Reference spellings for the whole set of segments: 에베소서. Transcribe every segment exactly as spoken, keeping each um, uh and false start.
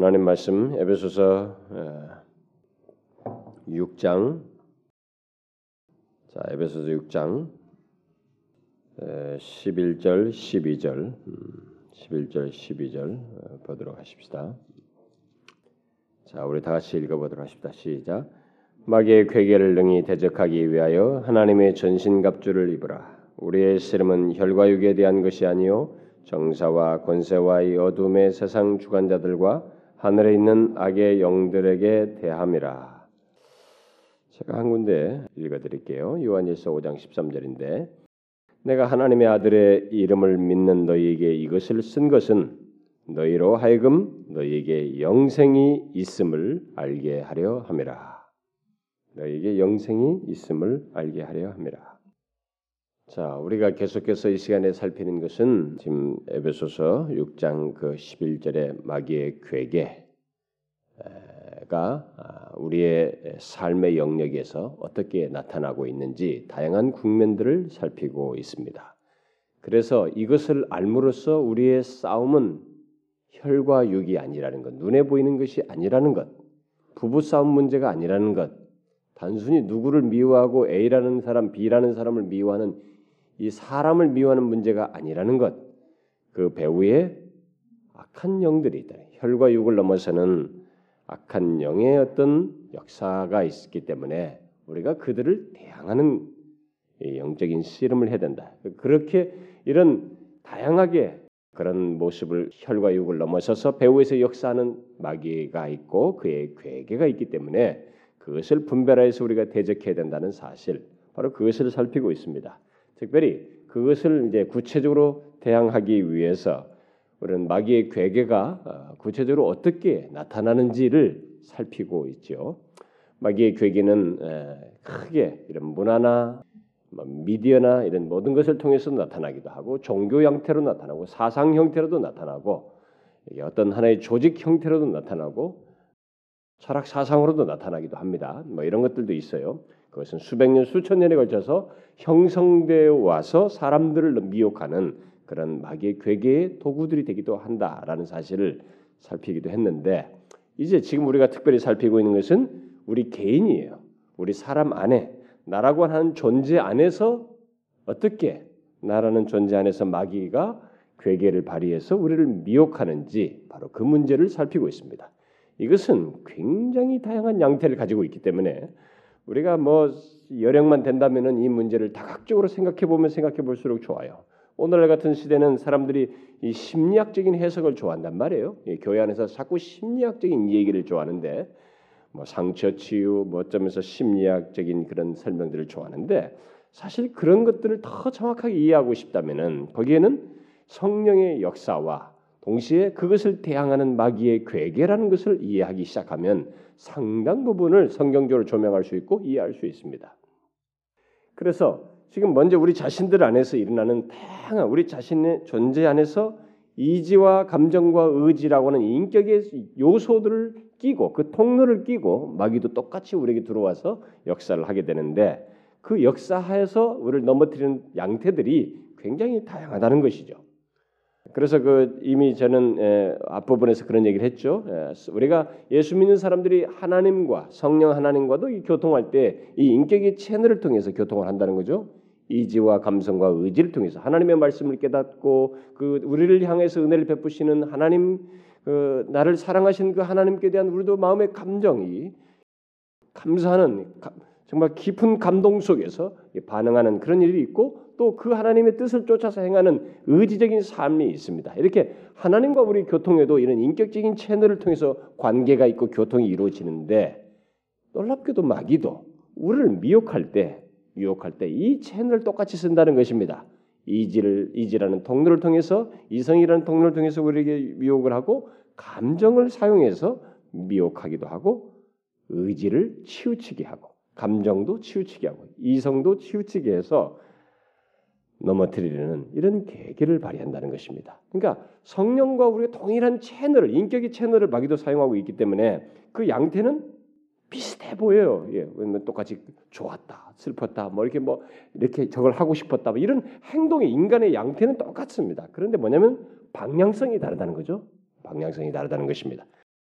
하나님 말씀 에베소서 육 장, 자 에베소서 육 장 십일 절 십이 절 십일 절 십이 절 보도록 하십시다. 자 우리 다 같이 읽어보도록 하십시다. 시작. 마귀의 궤계를 능히 대적하기 위하여 하나님의 전신갑주를 입으라. 우리의 씨름은 혈과 육에 대한 것이 아니요 정사와 권세와 이 어둠의 세상 주관자들과 하늘에 있는 악의 영들에게 대함이라. 제가 한 군데 읽어드릴게요. 요한일서 오 장 십삼 절인데 내가 하나님의 아들의 이름을 믿는 너희에게 이것을 쓴 것은 너희로 하여금 너희에게 영생이 있음을 알게 하려 함이라. 너희에게 영생이 있음을 알게 하려 함이라. 자, 우리가 계속해서 이 시간에 살피는 것은 지금 에베소서 육 장 그 십일 절의 마귀의 궤계가 우리의 삶의 영역에서 어떻게 나타나고 있는지 다양한 국면들을 살피고 있습니다. 그래서 이것을 알므로써 우리의 싸움은 혈과 육이 아니라는 것, 눈에 보이는 것이 아니라는 것, 부부싸움 문제가 아니라는 것, 단순히 누구를 미워하고 A라는 사람, B라는 사람을 미워하는 이 사람을 미워하는 문제가 아니라는 것, 그 배후에 악한 영들이 있다. 혈과 육을 넘어서는 악한 영의 어떤 역사가 있기 때문에 우리가 그들을 대항하는 영적인 씨름을 해야 된다. 그렇게 이런 다양하게 그런 모습을 혈과 육을 넘어서서 배후에서 역사하는 마귀가 있고 그의 궤계가 있기 때문에 그것을 분별해서 우리가 대적해야 된다는 사실, 바로 그것을 살피고 있습니다. 특별히 그것을 이제 구체적으로 대항하기 위해서 우리는 마귀의 궤계가 구체적으로 어떻게 나타나는지를 살피고 있죠. 마귀의 궤계는 크게 이런 문화나 미디어나 이런 모든 것을 통해서 나타나기도 하고, 종교 형태로 나타나고, 사상 형태로도 나타나고, 어떤 하나의 조직 형태로도 나타나고, 철학 사상으로도 나타나기도 합니다. 뭐 이런 것들도 있어요. 그것은 수백 년, 수천 년에 걸쳐서 형성되어 와서 사람들을 미혹하는 그런 마귀의 궤계의 도구들이 되기도 한다라는 사실을 살피기도 했는데, 이제 지금 우리가 특별히 살피고 있는 것은 우리 개인이에요. 우리 사람 안에, 나라고 하는 존재 안에서 어떻게 나라는 존재 안에서 마귀가 궤계를 발휘해서 우리를 미혹하는지, 바로 그 문제를 살피고 있습니다. 이것은 굉장히 다양한 양태를 가지고 있기 때문에 우리가 뭐 여력만 된다면은 이 문제를 다각적으로 생각해 보면 생각해 볼수록 좋아요. 오늘날 같은 시대는 사람들이 이 심리학적인 해석을 좋아한단 말이에요. 교회 안에서 자꾸 심리학적인 얘기를 좋아하는데, 뭐 상처 치유, 뭐 어쩌면서 심리학적인 그런 설명들을 좋아하는데, 사실 그런 것들을 더 정확하게 이해하고 싶다면은 거기에는 성령의 역사와 동시에 그것을 대항하는 마귀의 궤계라는 것을 이해하기 시작하면 상당 부분을 성경적으로 조명할 수 있고 이해할 수 있습니다. 그래서 지금 먼저 우리 자신들 안에서 일어나는 다양한 우리 자신의 존재 안에서 이지와 감정과 의지라고 하는 인격의 요소들을 끼고 그 통로를 끼고 마귀도 똑같이 우리에게 들어와서 역사를 하게 되는데, 그 역사하에서 우리를 넘어뜨리는 양태들이 굉장히 다양하다는 것이죠. 그래서 그 이미 저는 에, 앞부분에서 그런 얘기를 했죠. 에, 우리가 예수 믿는 사람들이 하나님과 성령 하나님과도 이 교통할 때 이 인격의 채널을 통해서 교통을 한다는 거죠. 이지와 감성과 의지를 통해서 하나님의 말씀을 깨닫고 그 우리를 향해서 은혜를 베푸시는 하나님, 그 나를 사랑하신 그 하나님께 대한 우리도 마음의 감정이 감사하는 감, 정말 깊은 감동 속에서 반응하는 그런 일이 있고, 또 그 하나님의 뜻을 쫓아서 행하는 의지적인 삶이 있습니다. 이렇게 하나님과 우리 교통에도 이런 인격적인 채널을 통해서 관계가 있고 교통이 이루어지는데, 놀랍게도 마귀도 우리를 미혹할 때, 유혹할 때 이 채널을 똑같이 쓴다는 것입니다. 이지를, 이지라는 통로를 통해서, 이성이라는 통로를 통해서 우리에게 미혹을 하고, 감정을 사용해서 미혹하기도 하고, 의지를 치우치게 하고, 감정도 치우치게 하고, 이성도 치우치게 해서 넘어뜨리려는 이런 계기를 발휘한다는 것입니다. 그러니까 성령과 우리가 동일한 채널을, 인격의 채널을 마귀도 사용하고 있기 때문에 그 양태는 비슷해 보여요. 예, 왜냐면 똑같이 좋았다, 슬펐다, 뭐 이렇게 뭐 이렇게 저걸 하고 싶었다, 뭐 이런 행동의 인간의 양태는 똑같습니다. 그런데 뭐냐면 방향성이 다르다는 거죠. 방향성이 다르다는 것입니다.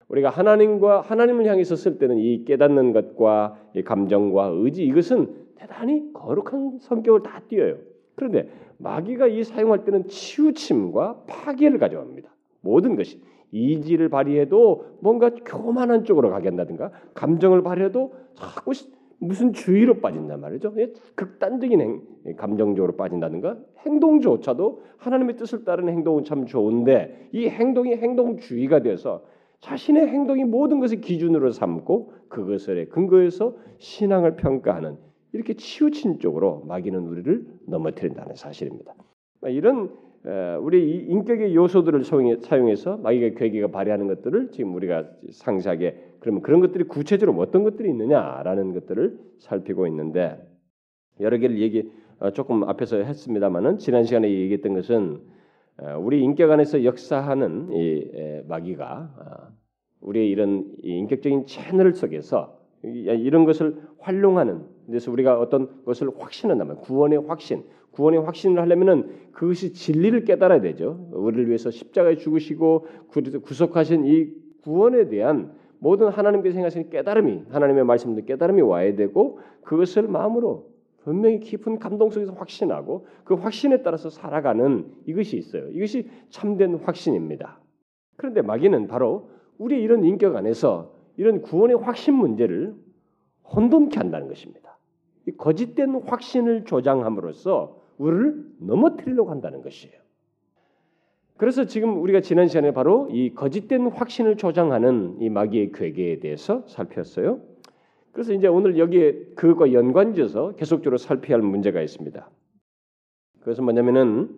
우리가 하나님과 하나님을 향해서 쓸 때는 이 깨닫는 것과 이 감정과 의지 이것은 대단히 거룩한 성격을 다 띄어요. 그런데 마귀가 이 사용할 때는 치우침과 파괴를 가져옵니다. 모든 것이 이지를 발휘해도 뭔가 교만한 쪽으로 가게 한다든가 감정을 발휘해도 자꾸 무슨 주의로 빠진단 말이죠. 극단적인 행, 감정적으로 빠진다든가 행동조차도 하나님의 뜻을 따르는 행동은 참 좋은데 이 행동이 행동주의가 돼서 자신의 행동이 모든 것을 기준으로 삼고 그것을 근거해서 신앙을 평가하는 이렇게 치우친 쪽으로 마귀는 우리를 넘어뜨린다는 사실입니다. 이런 우리 인격의 요소들을 사용해서 마귀가 괴기가 발휘하는 것들을 지금 우리가 상세하게 그러면 그런 것들이 구체적으로 어떤 것들이 있느냐라는 것들을 살피고 있는데 여러 개를 얘기 조금 앞에서 했습니다만은 지난 시간에 얘기했던 것은 우리 인격 안에서 역사하는 이 마귀가 우리의 이런 인격적인 채널 속에서 이런 것을 활용하는 그래서 우리가 어떤 것을 확신한다면 구원의 확신, 구원의 확신을 하려면은 그것이 진리를 깨달아야 되죠. 우리를 위해서 십자가에 죽으시고 구속하신 이 구원에 대한 모든 하나님께서 행하시는 깨달음이 하나님의 말씀도 깨달음이 와야 되고 그것을 마음으로 분명히 깊은 감동 속에서 확신하고 그 확신에 따라서 살아가는 이것이 있어요. 이것이 참된 확신입니다. 그런데 마귀는 바로 우리 이런 인격 안에서 이런 구원의 확신 문제를 혼돈케 한다는 것입니다. 이 거짓된 확신을 조장함으로써 우리를 넘어뜨리려고 한다는 것이에요. 그래서 지금 우리가 지난 시간에 바로 이 거짓된 확신을 조장하는 이 마귀의 괴계에 대해서 살폈어요. 그래서 이제 오늘 여기에 그것과 연관지어서 계속적으로 살펴야 할 문제가 있습니다. 그것은 뭐냐면은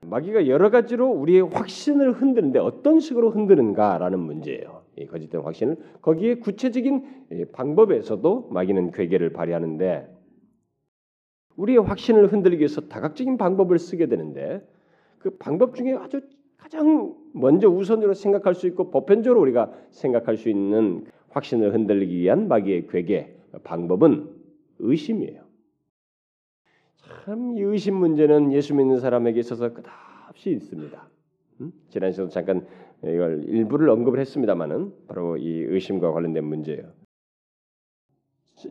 마귀가 여러 가지로 우리의 확신을 흔드는데 어떤 식으로 흔드는가라는 문제예요. 이 거짓된 확신을 거기에 구체적인 방법에서도 마귀는 괴계를 발휘하는데 우리의 확신을 흔들기 위해서 다각적인 방법을 쓰게 되는데 그 방법 중에 아주 가장 먼저 우선으로 생각할 수 있고 보편적으로 우리가 생각할 수 있는 확신을 흔들기 위한 마귀의 괴계 방법은 의심이에요. 참 이 의심 문제는 예수 믿는 사람에게 있어서 끝없이 있습니다. 음? 지난 시간에 잠깐 이걸 일부를 언급을 했습니다만은 바로 이 의심과 관련된 문제예요.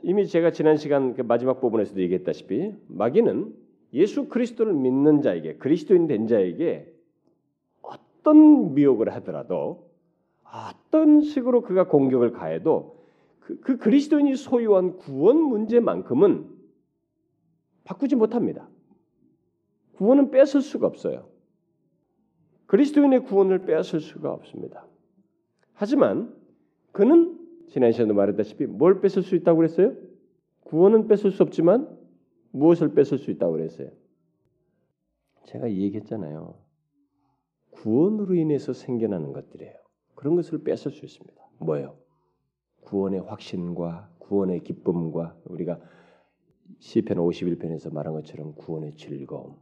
이미 제가 지난 시간 그 마지막 부분에서도 얘기했다시피 마귀는 예수 그리스도를 믿는 자에게 그리스도인 된 자에게 어떤 미혹을 하더라도 어떤 식으로 그가 공격을 가해도 그, 그 그리스도인이 소유한 구원 문제만큼은 바꾸지 못합니다. 구원은 뺏을 수가 없어요. 그리스도인의 구원을 뺏을 수가 없습니다. 하지만 그는 지난 시간도 말했다시피 뭘 뺏을 수 있다고 그랬어요? 구원은 뺏을 수 없지만 무엇을 뺏을 수 있다고 그랬어요? 제가 얘기했잖아요. 구원으로 인해서 생겨나는 것들이에요. 그런 것을 뺏을 수 있습니다. 뭐예요? 구원의 확신과 구원의 기쁨과 우리가 시편 오십일 편에서 말한 것처럼 구원의 즐거움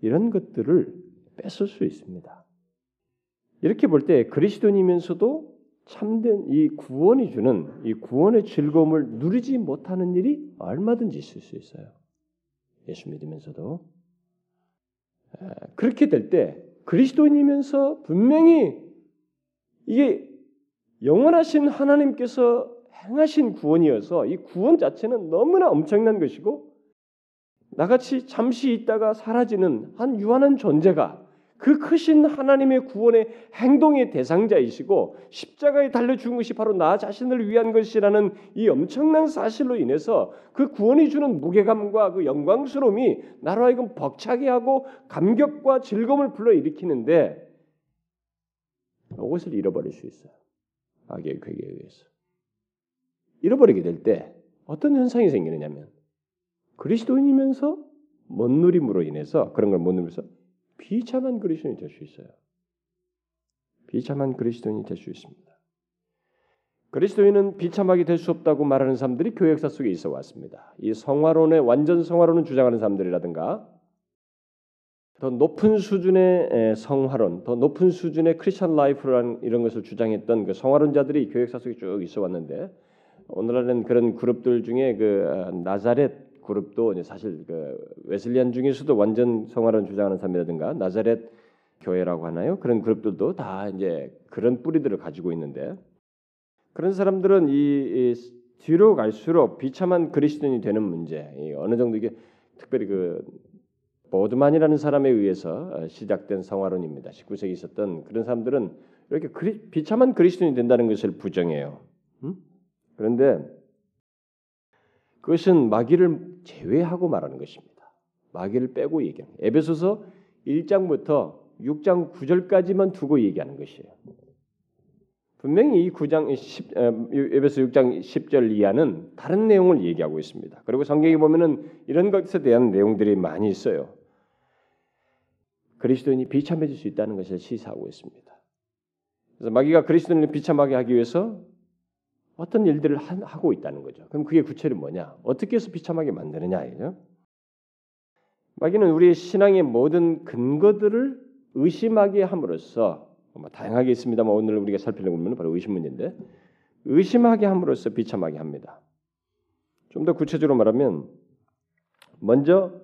이런 것들을 뺏을 수 있습니다. 이렇게 볼 때 그리스도인이면서도 참된 이 구원이 주는 이 구원의 즐거움을 누리지 못하는 일이 얼마든지 있을 수 있어요. 예수 믿으면서도 그렇게 될 때 그리스도인이면서 분명히 이게 영원하신 하나님께서 행하신 구원이어서 이 구원 자체는 너무나 엄청난 것이고 나같이 잠시 있다가 사라지는 한 유한한 존재가 그 크신 하나님의 구원의 행동의 대상자이시고 십자가에 달려 죽은 것이 바로 나 자신을 위한 것이라는 이 엄청난 사실로 인해서 그 구원이 주는 무게감과 그 영광스러움이 나로 하여금 벅차게 하고 감격과 즐거움을 불러일으키는데 이것을 잃어버릴 수 있어요. 악의 괴계에 의해서. 잃어버리게 될 때 어떤 현상이 생기느냐면 그리스도인이면서 못 누림으로 인해서 그런 걸 못 누리면서 비참한 그리스도인이 될 수 있어요. 비참한 그리스도인이 될 수 있습니다. 그리스도인은 비참하게 될 수 없다고 말하는 사람들이 교회 역사 속에 있어 왔습니다. 이 성화론의 완전 성화론을 주장하는 사람들이라든가 더 높은 수준의 성화론, 더 높은 수준의 크리스천 라이프라는 이런 것을 주장했던 그 성화론자들이 교회 역사 속에 쭉 있어 왔는데 오늘날은 그런 그룹들 중에 그 나자렛 그룹도 사실 그 웨슬리안 중에서도 완전 성화론 주장하는 사람이라든가 나자렛 교회라고 하나요? 그런 그룹들도 다 이제 그런 뿌리들을 가지고 있는데 그런 사람들은 이, 이 뒤로 갈수록 비참한 그리스도인이 되는 문제, 이 어느 정도 이게 특별히 그 보드만이라는 사람에 의해서 시작된 성화론입니다. 십구 세기에 있었던 그런 사람들은 이렇게 그리, 비참한 그리스도인이 된다는 것을 부정해요. 음? 그런데 그것은 마귀를 제외하고 말하는 것입니다. 마귀를 빼고 얘기합니다. 에베소서 일 장부터 육 장 구 절까지만 두고 얘기하는 것이에요. 분명히 이 구 장 십, 에베소 육 장 십 절 이하는 다른 내용을 얘기하고 있습니다. 그리고 성경에 보면은 이런 것에 대한 내용들이 많이 있어요. 그리스도인이 비참해질 수 있다는 것을 시사하고 있습니다. 그래서 마귀가 그리스도인을 비참하게 하기 위해서 어떤 일들을 하고 있다는 거죠. 그럼 그게 구체로 뭐냐? 어떻게 해서 비참하게 만드느냐 이거죠. 마귀는 우리의 신앙의 모든 근거들을 의심하게 함으로써 다양하게 있습니다만 오늘 우리가 살피려고 하면 바로 의심 문제인데 의심하게 함으로써 비참하게 합니다. 좀 더 구체적으로 말하면 먼저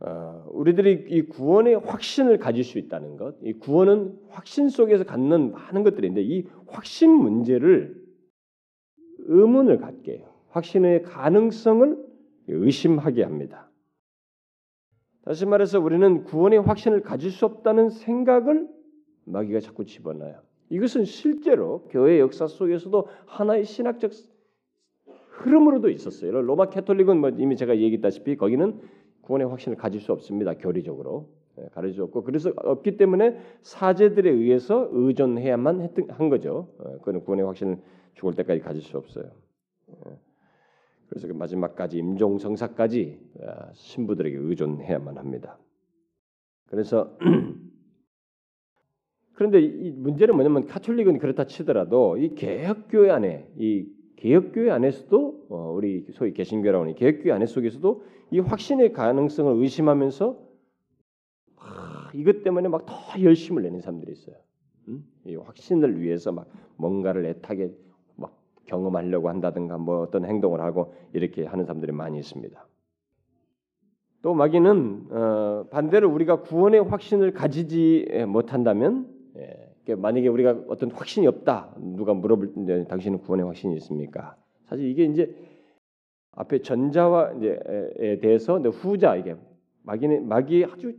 어, 우리들이 이 구원의 확신을 가질 수 있다는 것, 이 구원은 확신 속에서 갖는 많은 것들인데 이 확신 문제를 의문을 갖게 해요. 확신의 가능성을 의심하게 합니다. 다시 말해서 우리는 구원의 확신을 가질 수 없다는 생각을 마귀가 자꾸 집어넣어요. 이것은 실제로 교회 역사 속에서도 하나의 신학적 흐름으로도 있었어요. 로마 캐톨릭은 뭐 이미 제가 얘기했다시피 거기는 구원의 확신을 가질 수 없습니다. 교리적으로 가질 수 없고 그래서 없기 때문에 사제들에 의해서 의존해야만 했던 한 거죠. 그건 구원의 확신을 죽을 때까지 가질 수 없어요. 그래서 마지막까지 임종성사까지 신부들에게 의존해야만 합니다. 그래서 그런데 이 문제는 뭐냐면 가톨릭은 그렇다 치더라도 이 개혁교회 안에 이 개혁교회 안에서도 어, 우리 소위 개신교라고 하는 개혁교회 안에 속에서도 이 확신의 가능성을 의심하면서 아, 이것 때문에 막 더 열심을 내는 사람들이 있어요. 음? 이 확신을 위해서 막 뭔가를 애타게 막 경험하려고 한다든가 뭐 어떤 행동을 하고 이렇게 하는 사람들이 많이 있습니다. 또 마귀는 어, 반대로 우리가 구원의 확신을 가지지 못한다면 예, 만약에 우리가 어떤 확신이 없다 누가 물어볼 때 당신은 구원의 확신이 있습니까? 사실 이게 이제 앞에 전자와 이제에 대해서 후자 이게 마귀는 마귀 아주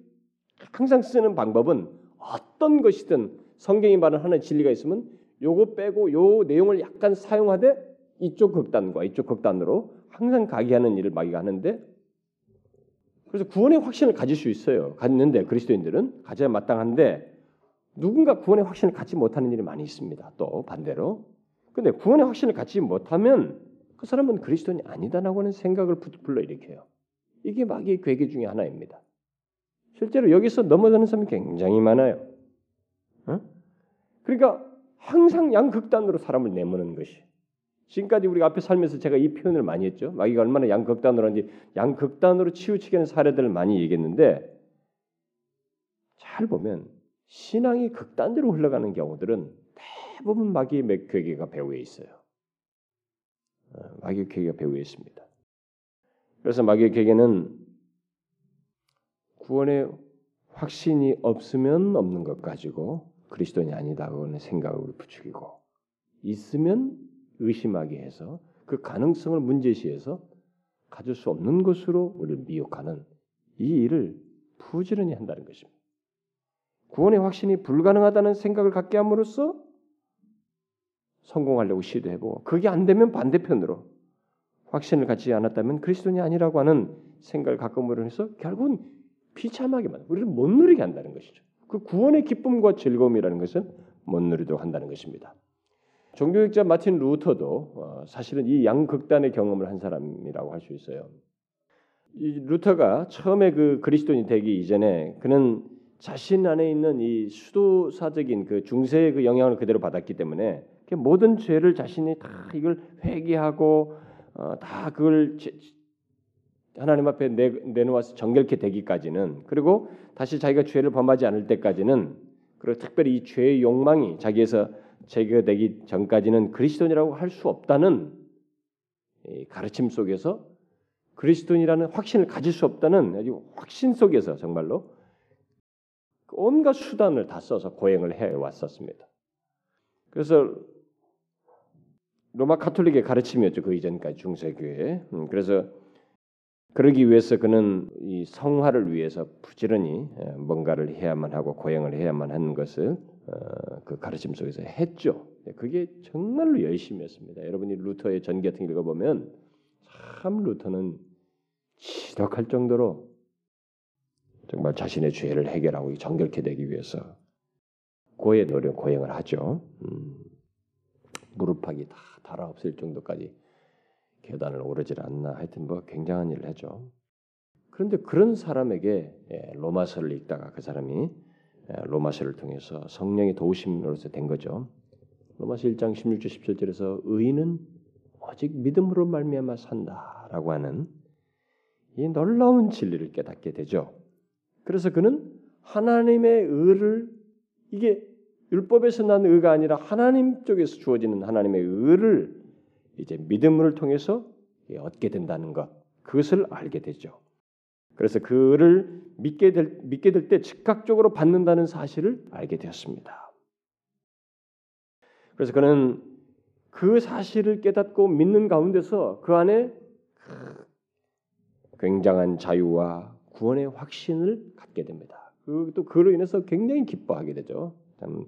항상 쓰는 방법은 어떤 것이든 성경이 말하는 하나의 진리가 있으면 요거 빼고 요 내용을 약간 사용하되 이쪽 극단과 이쪽 극단으로 항상 가게 하는 일을 마귀가 하는데. 그래서 구원의 확신을 가질 수 있어요. 갖는데 그리스도인들은 가져야 마땅한데 누군가 구원의 확신을 갖지 못하는 일이 많이 있습니다. 또 반대로. 근데 구원의 확신을 갖지 못하면 그 사람은 그리스도인이 아니다라고 하는 생각을 불러일으켜요. 이게 마귀의 괴계 중에 하나입니다. 실제로 여기서 넘어가는 사람이 굉장히 많아요. 어? 그러니까 항상 양극단으로 사람을 내모는 것이. 지금까지 우리가 앞에 살면서 제가 이 표현을 많이 했죠. 마귀가 얼마나 양극단으로 하는지 양극단으로 치우치게 하는 사례들을 많이 얘기했는데 잘 보면 신앙이 극단으로 흘러가는 경우들은 대부분 마귀의 괴계가 배후에 있어요. 마귀의 괴계가 배후에 있습니다. 그래서 마귀의 괴계는 구원의 확신이 없으면 없는 것 가지고 그리스도인이 아니다고 하는 생각을 부추기고 있으면 의심하게 해서 그 가능성을 문제시해서 가질 수 없는 것으로 우리를 미혹하는 이 일을 부지런히 한다는 것입니다. 구원의 확신이 불가능하다는 생각을 갖게 함으로써 성공하려고 시도해보고 그게 안 되면 반대편으로 확신을 갖지 않았다면 그리스도인이 아니라고 하는 생각을 가끔으로 해서 결국은 비참하게만 우리를 못 누리게 한다는 것이죠. 그 구원의 기쁨과 즐거움이라는 것은 못 누리도록 한다는 것입니다. 종교학자 마틴 루터도 사실은 이 양극단의 경험을 한 사람이라고 할 수 있어요. 이 루터가 처음에 그 그리스도인이 되기 이전에 그는 자신 안에 있는 이 수도사적인 그 중세의 그 영향을 그대로 받았기 때문에 모든 죄를 자신이 다 이걸 회개하고 다 그걸 하나님 앞에 내놓아서 정결케 되기까지는 그리고 다시 자기가 죄를 범하지 않을 때까지는 그리고 특별히 이 죄의 욕망이 자기에서 제거되기 전까지는 그리스도인이라고 할 수 없다는 가르침 속에서 그리스도인이라는 확신을 가질 수 없다는 아주 확신 속에서 정말로 온갖 수단을 다 써서 고행을 해왔었습니다. 그래서 로마 가톨릭의 가르침이었죠. 그 이전까지 중세교회에. 그래서 그러기 위해서 그는 이 성화를 위해서 부지런히 뭔가를 해야만 하고 고행을 해야만 하는 것을 그 가르침 속에서 했죠. 그게 정말로 열심히 했습니다. 여러분이 루터의 전기 같은 거 읽어보면 참 루터는 지독할 정도로 정말 자신의 죄를 해결하고 정결케 되기 위해서 고의 노력, 고행을 하죠. 음, 무릎팍이 다 달아없을 정도까지 계단을 오르질 않나 하여튼 뭐 굉장한 일을 하죠. 그런데 그런 사람에게 예, 로마서를 읽다가 그 사람이 예, 로마서를 통해서 성령의 도우심으로서 된 거죠. 로마서 일 장 십육 절 십칠 절에서 의인은 오직 믿음으로 말미암아 산다라고 하는 이 놀라운 진리를 깨닫게 되죠. 그래서 그는 하나님의 의를, 이게 율법에서 난 의가 아니라 하나님 쪽에서 주어지는 하나님의 의를 이제 믿음을 통해서 얻게 된다는 것, 그것을 알게 되죠. 그래서 그를 믿게 될, 믿게 될 때 즉각적으로 받는다는 사실을 알게 되었습니다. 그래서 그는 그 사실을 깨닫고 믿는 가운데서 그 안에 굉장한 자유와 구원의 확신을 갖게 됩니다. 또 그로 인해서 굉장히 기뻐하게 되죠. 참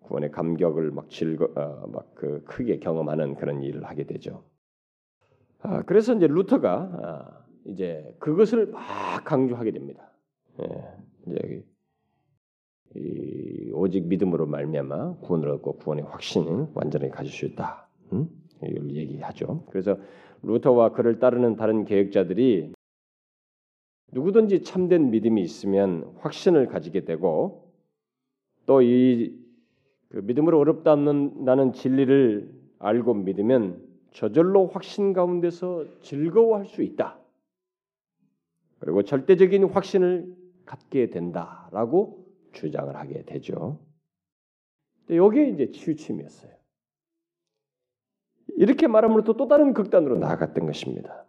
구원의 감격을 막 즐거, 어, 막 그 크게 경험하는 그런 일을 하게 되죠. 아, 그래서 이제 루터가 아, 이제 그것을 막 강조하게 됩니다. 예, 이제 이, 오직 믿음으로 말미암아 구원을 얻고 구원의 확신을 완전히 가질 수 있다. 음? 이걸 얘기하죠. 그래서 루터와 그를 따르는 다른 개혁자들이 누구든지 참된 믿음이 있으면 확신을 가지게 되고 또 이 그 믿음으로 어렵다는 진리를 알고 믿으면 저절로 확신 가운데서 즐거워할 수 있다. 그리고 절대적인 확신을 갖게 된다라고 주장을 하게 되죠. 근데 이게 이제 치우침이었어요. 이렇게 말함으로 또, 또 다른 극단으로 나아갔던 것입니다.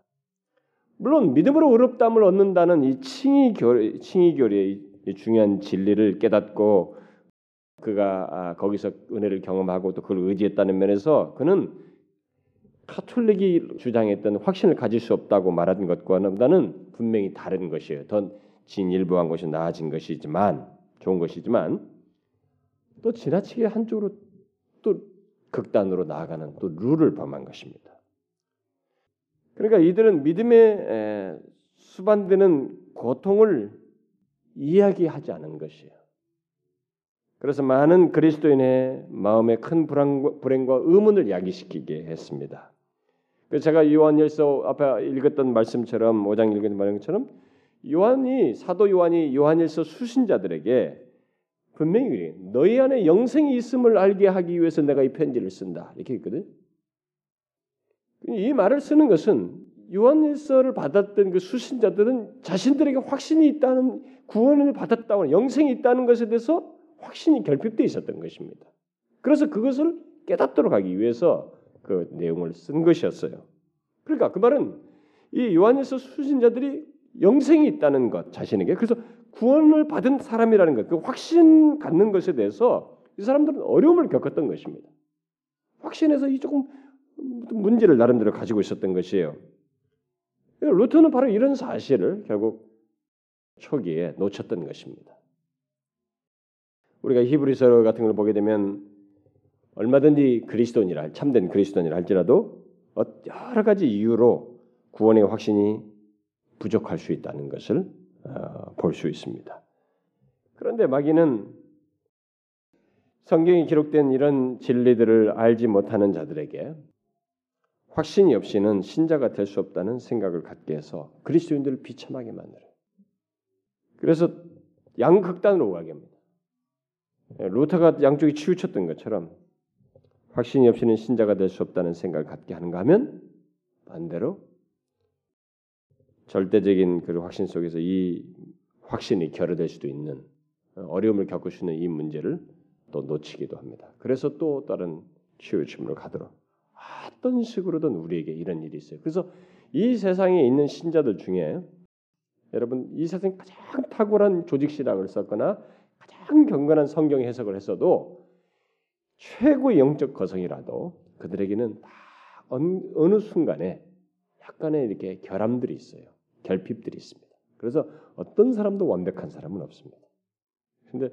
물론 믿음으로 의롭다함을 얻는다는 이 칭의교리, 칭의교리의 이 중요한 진리를 깨닫고 그가 아, 거기서 은혜를 경험하고 또 그걸 의지했다는 면에서 그는 카톨릭이 주장했던 확신을 가질 수 없다고 말하는 것과는 분명히 다른 것이에요. 더 진일보한 것이 나아진 것이지만 좋은 것이지만 또 지나치게 한쪽으로 또 극단으로 나아가는 또 룰을 범한 것입니다. 그러니까 이들은 믿음에 수반되는 고통을 이야기하지 않은 것이에요. 그래서 많은 그리스도인의 마음에 큰 불안과, 불행과 의문을 야기시키게 했습니다. 그래서 제가 요한일서 앞에 읽었던 말씀처럼 오 장 읽은 말씀처럼 요한이 사도 요한이 요한일서 수신자들에게 분명히 너희 안에 영생이 있음을 알게 하기 위해서 내가 이 편지를 쓴다 이렇게 있거든. 이 말을 쓰는 것은 요한일서를 받았던 그 수신자들은 자신들에게 확신이 있다는 구원을 받았다고 영생이 있다는 것에 대해서 확신이 결핍되어 있었던 것입니다. 그래서 그것을 깨닫도록 하기 위해서 그 내용을 쓴 것이었어요. 그러니까 그 말은 이 요한일서 수신자들이 영생이 있다는 것 자신에게 그래서 구원을 받은 사람이라는 것, 그 확신 갖는 것에 대해서 이 사람들은 어려움을 겪었던 것입니다. 확신에서 이 조금 문제를 나름대로 가지고 있었던 것이에요. 루터는 바로 이런 사실을 결국 초기에 놓쳤던 것입니다. 우리가 히브리서 같은 걸 보게 되면 얼마든지 그리스도인이라 할, 참된 그리스도인이라 할지라도 여러 가지 이유로 구원의 확신이 부족할 수 있다는 것을 볼 수 있습니다. 그런데 마귀는 성경에 기록된 이런 진리들을 알지 못하는 자들에게 확신이 없이는 신자가 될 수 없다는 생각을 갖게 해서 그리스도인들을 비참하게 만들어요. 그래서 양극단으로 가게 합니다. 루터가 양쪽이 치우쳤던 것처럼 확신이 없이는 신자가 될 수 없다는 생각을 갖게 하는가 하면 반대로 절대적인 그 확신 속에서 이 확신이 결여될 수도 있는 어려움을 겪을 수 있는 이 문제를 또 놓치기도 합니다. 그래서 또 다른 치우침으로 가도록 어떤 식으로든 우리에게 이런 일이 있어요. 그래서 이 세상에 있는 신자들 중에 여러분 이 세상 가장 탁월한 조직신학을 썼거나 가장 경건한 성경 해석을 했어도 최고의 영적 거성이라도 그들에게는 다 어느, 어느 순간에 약간의 이렇게 결함들이 있어요. 결핍들이 있습니다. 그래서 어떤 사람도 완벽한 사람은 없습니다. 근데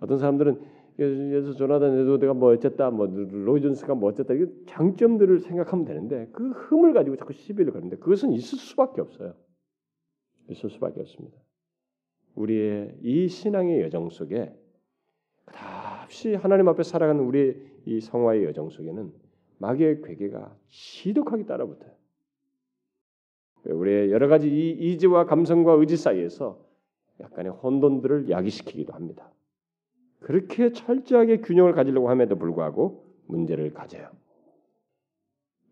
어떤 사람들은 예수 조나단 에드워드가 뭐 어쨌다, 뭐 로이 존스가 뭐 어쨌다, 이 장점들을 생각하면 되는데 그 흠을 가지고 자꾸 시비를 거는데 그것은 있을 수밖에 없어요. 있을 수밖에 없습니다. 우리의 이 신앙의 여정 속에 다시 하나님 앞에 살아가는 우리의 이 성화의 여정 속에는 마귀의 괴계가 지독하게 따라붙어요. 우리의 여러 가지 이 이지와 감성과 의지 사이에서 약간의 혼돈들을 야기시키기도 합니다. 그렇게 철저하게 균형을 가지려고 함에도 불구하고 문제를 가져요.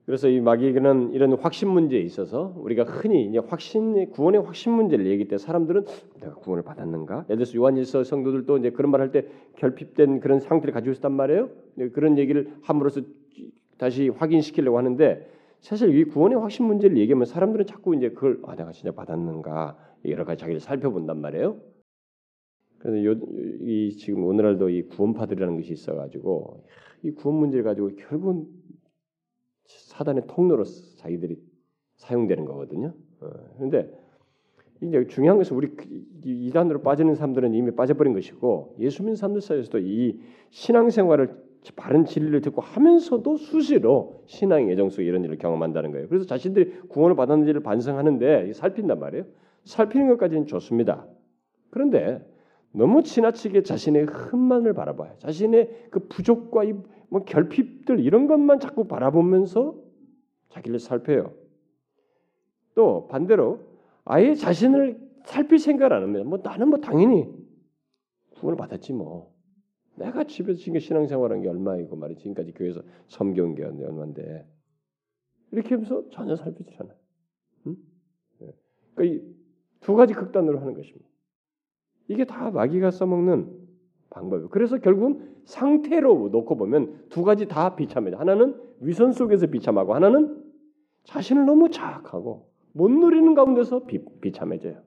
그래서 이 마귀는 이런 확신 문제에 있어서 우리가 흔히 이제 확신 구원의 확신 문제를 얘기할 때 사람들은 내가 구원을 받았는가? 예를 들어서 요한일서 성도들도 이제 그런 말할 때 결핍된 그런 상태를 가지고 있었단 말이에요. 그런 얘기를 함으로써 다시 확인시키려고 하는데 사실 이 구원의 확신 문제를 얘기하면 사람들은 자꾸 이제 그걸 아 내가 진짜 받았는가 여러 가지 자기를 살펴본단 말이에요. 그래서 요, 이 지금 오늘날도 이 구원파들이라는 것이 있어가지고 이 구원 문제를 가지고 결국은 사단의 통로로 자기들이 사용되는 거거든요. 그런데 이제 중요한 것은 우리 이단으로 빠지는 사람들은 이미 빠져버린 것이고 예수 믿는 사람들 사이에서도 이 신앙생활을 바른 진리를 듣고 하면서도 수시로 신앙의 여정 속에 이런 일을 경험한다는 거예요. 그래서 자신들이 구원을 받았는지를 반성하는데 살핀단 말이에요. 살피는 것까지는 좋습니다. 그런데 너무 지나치게 자신의 흠만을 바라봐요. 자신의 그 부족과 이 뭐 결핍들 이런 것만 자꾸 바라보면서 자기를 살펴요. 또 반대로 아예 자신을 살필 생각을 안 합니다. 뭐 나는 뭐 당연히 구원을 받았지 뭐. 내가 집에서 지금 신앙생활한 게 얼마이고 말이야. 지금까지 교회에서 섬겨온 게 얼마인데. 이렇게 하면서 전혀 살피지 않아요. 응? 그러니까 이 두 가지 극단으로 하는 것입니다. 이게 다 마귀가 써먹는 방법이에요. 그래서 결국은 상태로 놓고 보면 두 가지 다 비참합니다. 하나는 위선 속에서 비참하고 하나는 자신을 너무 자학하고 못 누리는 가운데서 비, 비참해져요.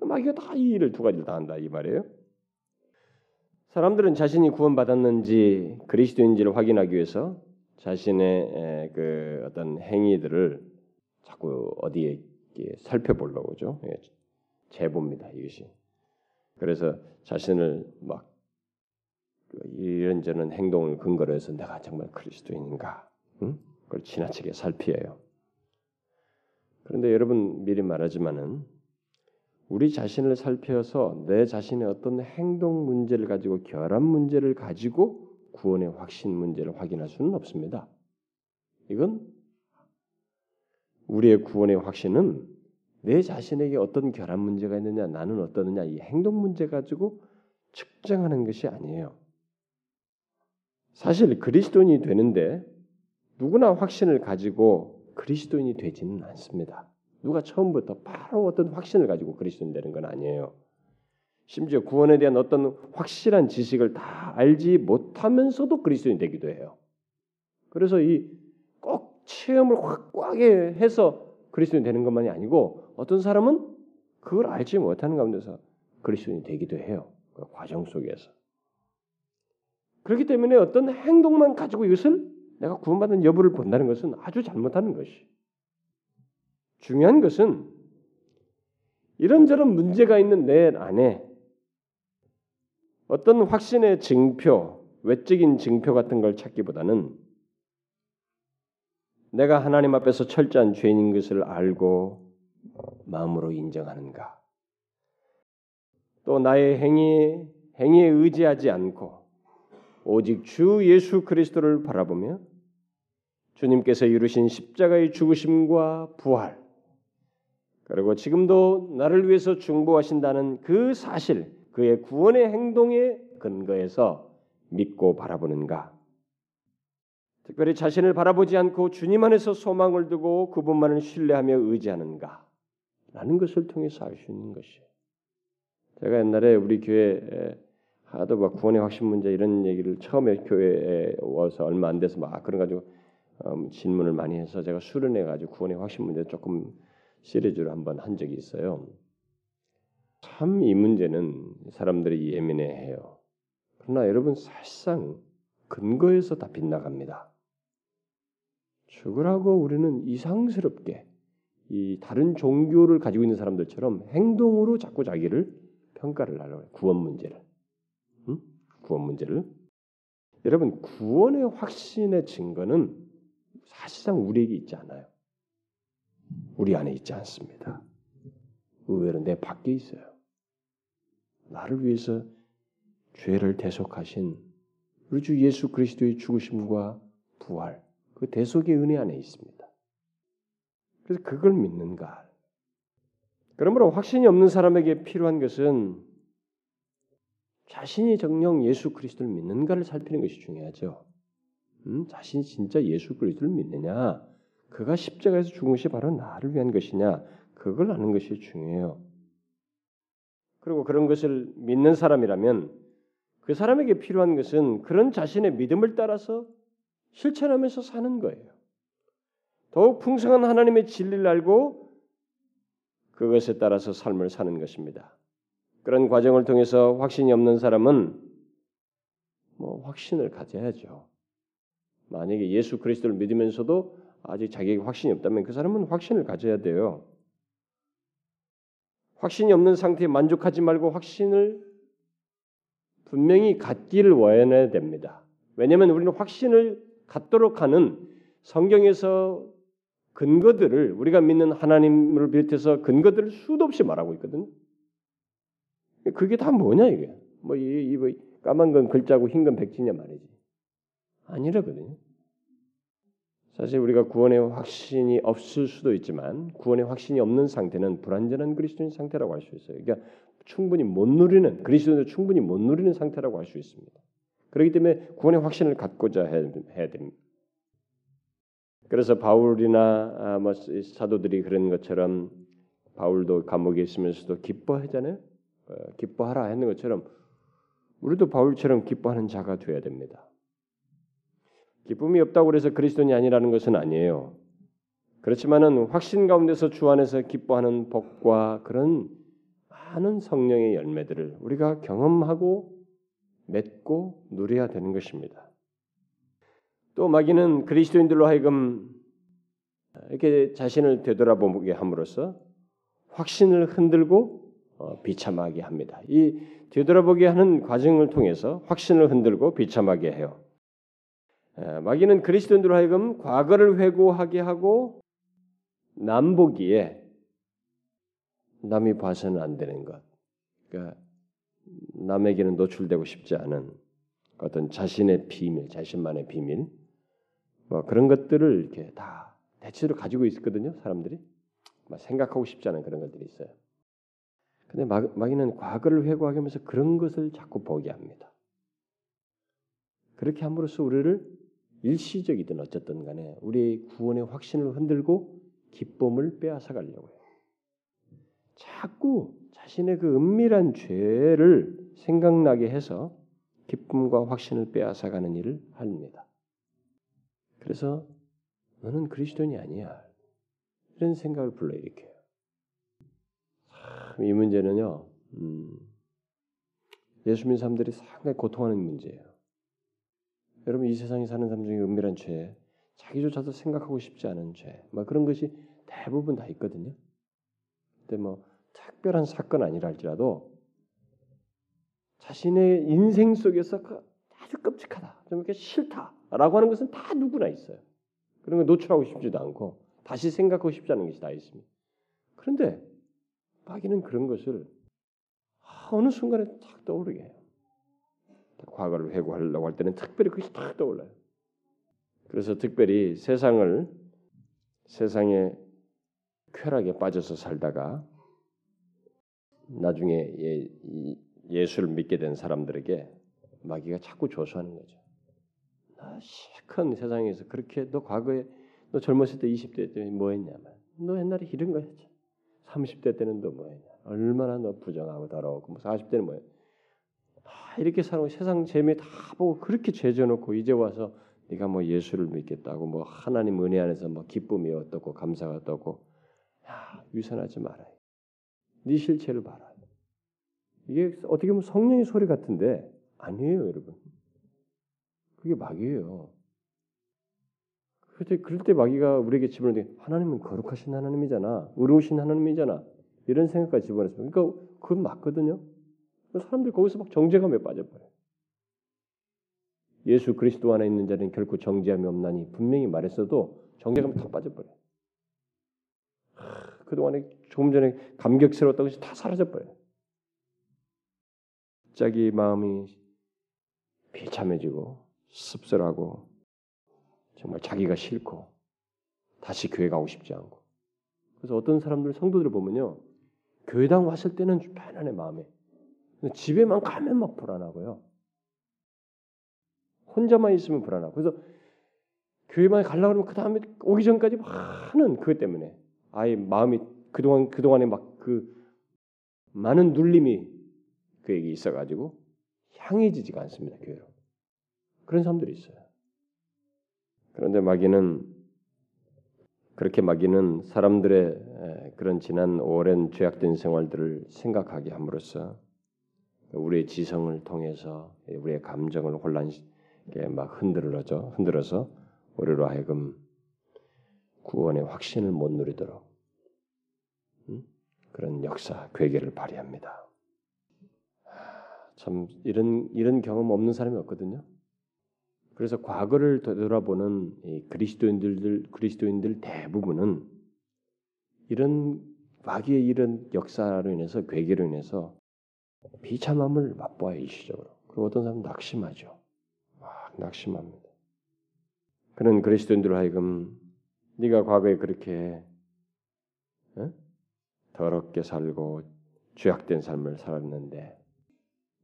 마귀가 다 이 일을 두 가지를 다 한다 이 말이에요. 사람들은 자신이 구원받았는지 그리스도인지를 확인하기 위해서 자신의 그 어떤 행위들을 자꾸 어디에 살펴보려고 하죠. 재봅니다. 이것이. 그래서 자신을 막 이런저런 행동을 근거로 해서 내가 정말 그리스도인인가? 응? 그걸 지나치게 살피해요. 그런데 여러분 미리 말하지만은 우리 자신을 살펴서 내 자신의 어떤 행동 문제를 가지고 결함 문제를 가지고 구원의 확신 문제를 확인할 수는 없습니다. 이건 우리의 구원의 확신은 내 자신에게 어떤 결함 문제가 있느냐, 나는 어떠느냐 이 행동 문제 가지고 측정하는 것이 아니에요. 사실 그리스도인이 되는데 누구나 확신을 가지고 그리스도인이 되지는 않습니다. 누가 처음부터 바로 어떤 확신을 가지고 그리스도인 되는 건 아니에요. 심지어 구원에 대한 어떤 확실한 지식을 다 알지 못하면서도 그리스도인 되기도 해요. 그래서 이 꼭 체험을 확고하게 해서 그리스도인 되는 것만이 아니고 어떤 사람은 그걸 알지 못하는 가운데서 그리스도인이 되기도 해요. 그 과정 속에서. 그렇기 때문에 어떤 행동만 가지고 이것을 내가 구원받은 여부를 본다는 것은 아주 잘못하는 것이. 중요한 것은 이런저런 문제가 있는 내 안에 어떤 확신의 증표, 외적인 증표 같은 걸 찾기보다는 내가 하나님 앞에서 철저한 죄인인 것을 알고 마음으로 인정하는가. 또 나의 행위, 행위에 의지하지 않고 오직 주 예수 그리스도를 바라보며 주님께서 이루신 십자가의 죽으심과 부활 그리고 지금도 나를 위해서 중보하신다는 그 사실, 그의 구원의 행동에 근거해서 믿고 바라보는가. 특별히 자신을 바라보지 않고 주님 안에서 소망을 두고 그분만을 신뢰하며 의지하는가. 라는 것을 통해서 알 수 있는 것이에요. 제가 옛날에 우리 교회에 하도 막 구원의 확신 문제 이런 얘기를 처음에 교회에 와서 얼마 안 돼서 막 그런 가지고 음, 질문을 많이 해서 제가 수련해가지고 구원의 확신 문제 조금 시리즈로 한번 한 적이 있어요. 참 이 문제는 사람들이 예민해해요. 그러나 여러분 사실상 근거에서 다 빗나갑니다. 죽으라고 우리는 이상스럽게 이 다른 종교를 가지고 있는 사람들처럼 행동으로 자꾸 자기를 평가를 하려고 해요. 구원 문제를. 응? 구원 문제를. 여러분 구원의 확신의 증거는 사실상 우리에게 있지 않아요. 우리 안에 있지 않습니다. 의외로 내 밖에 있어요. 나를 위해서 죄를 대속하신 우리 주 예수 그리스도의 죽으심과 부활, 그 대속의 은혜 안에 있습니다. 그래서 그걸 믿는가. 그러므로 확신이 없는 사람에게 필요한 것은 자신이 정녕 예수 그리스도를 믿는가를 살피는 것이 중요하죠. 음? 자신이 진짜 예수 그리스도를 믿느냐, 그가 십자가에서 죽은 것이 바로 나를 위한 것이냐, 그걸 아는 것이 중요해요. 그리고 그런 것을 믿는 사람이라면 그 사람에게 필요한 것은 그런 자신의 믿음을 따라서 실천하면서 사는 거예요. 더욱 풍성한 하나님의 진리를 알고 그것에 따라서 삶을 사는 것입니다. 그런 과정을 통해서 확신이 없는 사람은 뭐 확신을 가져야죠. 만약에 예수 그리스도를 믿으면서도 아직 자기에게 확신이 없다면 그 사람은 확신을 가져야 돼요. 확신이 없는 상태에 만족하지 말고 확신을 분명히 갖기를 원해야 됩니다. 왜냐하면 우리는 확신을 갖도록 하는 성경에서 근거들을, 우리가 믿는 하나님을 비롯해서 근거들을 수도 없이 말하고 있거든요. 그게 다 뭐냐 이게. 뭐 이, 이 뭐 까만 건 글자고 흰 건 백지냐 말이지. 아니라거든요. 사실 우리가 구원의 확신이 없을 수도 있지만 구원의 확신이 없는 상태는 불완전한 그리스도인 상태라고 할 수 있어요. 그러니까 충분히 못 누리는, 그리스도인을 충분히 못 누리는 상태라고 할 수 있습니다. 그렇기 때문에 구원의 확신을 갖고자 해야 됩니다. 그래서 바울이나 아, 뭐 사도들이 그런 것처럼, 바울도 감옥에 있으면서도 기뻐하잖아요. 어, 기뻐하라 했는 것처럼 우리도 바울처럼 기뻐하는 자가 되어야 됩니다. 기쁨이 없다고 해서 그리스도인이 아니라는 것은 아니에요. 그렇지만은 확신 가운데서 주 안에서 기뻐하는 복과 그런 많은 성령의 열매들을 우리가 경험하고 맺고 누려야 되는 것입니다. 또 마귀는 그리스도인들로 하여금 이렇게 자신을 되돌아보게 함으로써 확신을 흔들고 비참하게 합니다. 이 되돌아보게 하는 과정을 통해서 확신을 흔들고 비참하게 해요. 마귀는 그리스도인들로 하여금 과거를 회고하게 하고 남 보기에 남이 봐서는 안 되는 것, 그러니까 남에게는 노출되고 싶지 않은 어떤 자신의 비밀, 자신만의 비밀, 뭐 그런 것들을 이렇게 다 대체로 가지고 있거든요. 사람들이 막 생각하고 싶지 않은 그런 것들이 있어요. 근데 마귀는 과거를 회고하면서 그런 것을 자꾸 보게 합니다. 그렇게 함으로써 우리를 일시적이든 어쨌든 간에 우리의 구원의 확신을 흔들고 기쁨을 빼앗아가려고 해요. 자꾸 자신의 그 은밀한 죄를 생각나게 해서 기쁨과 확신을 빼앗아가는 일을 합니다. 그래서 너는 그리스도인이 아니야, 이런 생각을 불러일으켜요. 참 이 문제는요, 음, 예수민 사람들이 상당히 고통하는 문제예요. 여러분 이 세상에 사는 사람 중에 은밀한 죄, 자기조차도 생각하고 싶지 않은 죄, 막 그런 것이 대부분 다 있거든요. 근데 뭐 특별한 사건 아니라 할지라도 자신의 인생 속에서 아주 끔찍하다, 좀 이렇게 싫다라고 하는 것은 다 누구나 있어요. 그런 걸 노출하고 싶지도 않고 다시 생각하고 싶지 않은 것이 다 있습니다. 그런데 마귀는 그런 것을 어느 순간에 탁 떠오르게 해요. 과거를 회고하려고 할 때는 특별히 그것이 딱 떠올라요. 그래서 특별히 세상을, 세상에 쾌락에 빠져서 살다가 나중에 예, 예수를 믿게 된 사람들에게 마귀가 자꾸 조소하는 거죠. 나 시큰 세상에서 그렇게, 너 과거에, 너 젊었을 때 이십 대 때 뭐 했냐, 너 옛날에 이런 거 했지, 삼십 대 때는 너 뭐 했냐, 얼마나 너 부정하고 더러웠고, 사십 대는 뭐 했냐, 이렇게 살고 세상 재미 다 보고 그렇게 죄져놓고 이제 와서 네가 뭐 예수를 믿겠다고 뭐 하나님 은혜 안에서 뭐 기쁨이 어떻고 감사가 어떻고, 야, 위선하지 말아요. 네 실체를 봐라. 이게 어떻게 보면 성령의 소리 같은데 아니에요, 여러분. 그게 마귀예요. 그렇지, 그럴 때 마귀가 우리에게 집어넣는 게 하나님은 거룩하신 하나님이잖아, 의로우신 하나님이잖아, 이런 생각까지 집어넣었어요. 그러니까 그건 맞거든요. 사람들 거기서 막 정죄감에 빠져버려요. 예수 그리스도 안에 있는 자는 결코 정죄함이 없나니 분명히 말했어도 정죄감에 다 빠져버려요. 하, 그동안에 조금 전에 감격스러웠던 것이 다 사라져버려요. 갑자기 마음이 비참해지고 씁쓸하고 정말 자기가 싫고 다시 교회 가고 싶지 않고. 그래서 어떤 사람들, 성도들을 보면요, 교회당 왔을 때는 좀 편안해 마음에, 근데 집에만 가면 막 불안하고요, 혼자만 있으면 불안하고. 그래서 교회만 가려고 하면 그 다음에 오기 전까지 막 하는 그것 때문에 아예 마음이 그동안 그동안에 막 그 많은 눌림이 그에게 있어가지고 향해지지가 않습니다, 교회로. 그런 사람들이 있어요. 그런데 마귀는, 그렇게 마귀는 사람들의 그런 지난 오랜 죄악된 생활들을 생각하게 함으로써 우리의 지성을 통해서 우리의 감정을 혼란하게 막 흔들어져 흔들어서 우리로 하여금 구원의 확신을 못 누리도록 그런 역사, 괴계를 발휘합니다. 참 이런 이런 경험 없는 사람이 없거든요. 그래서 과거를 되돌아보는 이 그리스도인들 그리스도인들 대부분은 이런 마귀의 이런 역사로 인해서, 괴계로 인해서 비참함을 맛보아요, 일시적으로. 그리고 어떤 사람은 낙심하죠. 막 낙심합니다. 그런 그리스도인들로 하여금 네가 과거에 그렇게 에? 더럽게 살고 죄악된 삶을 살았는데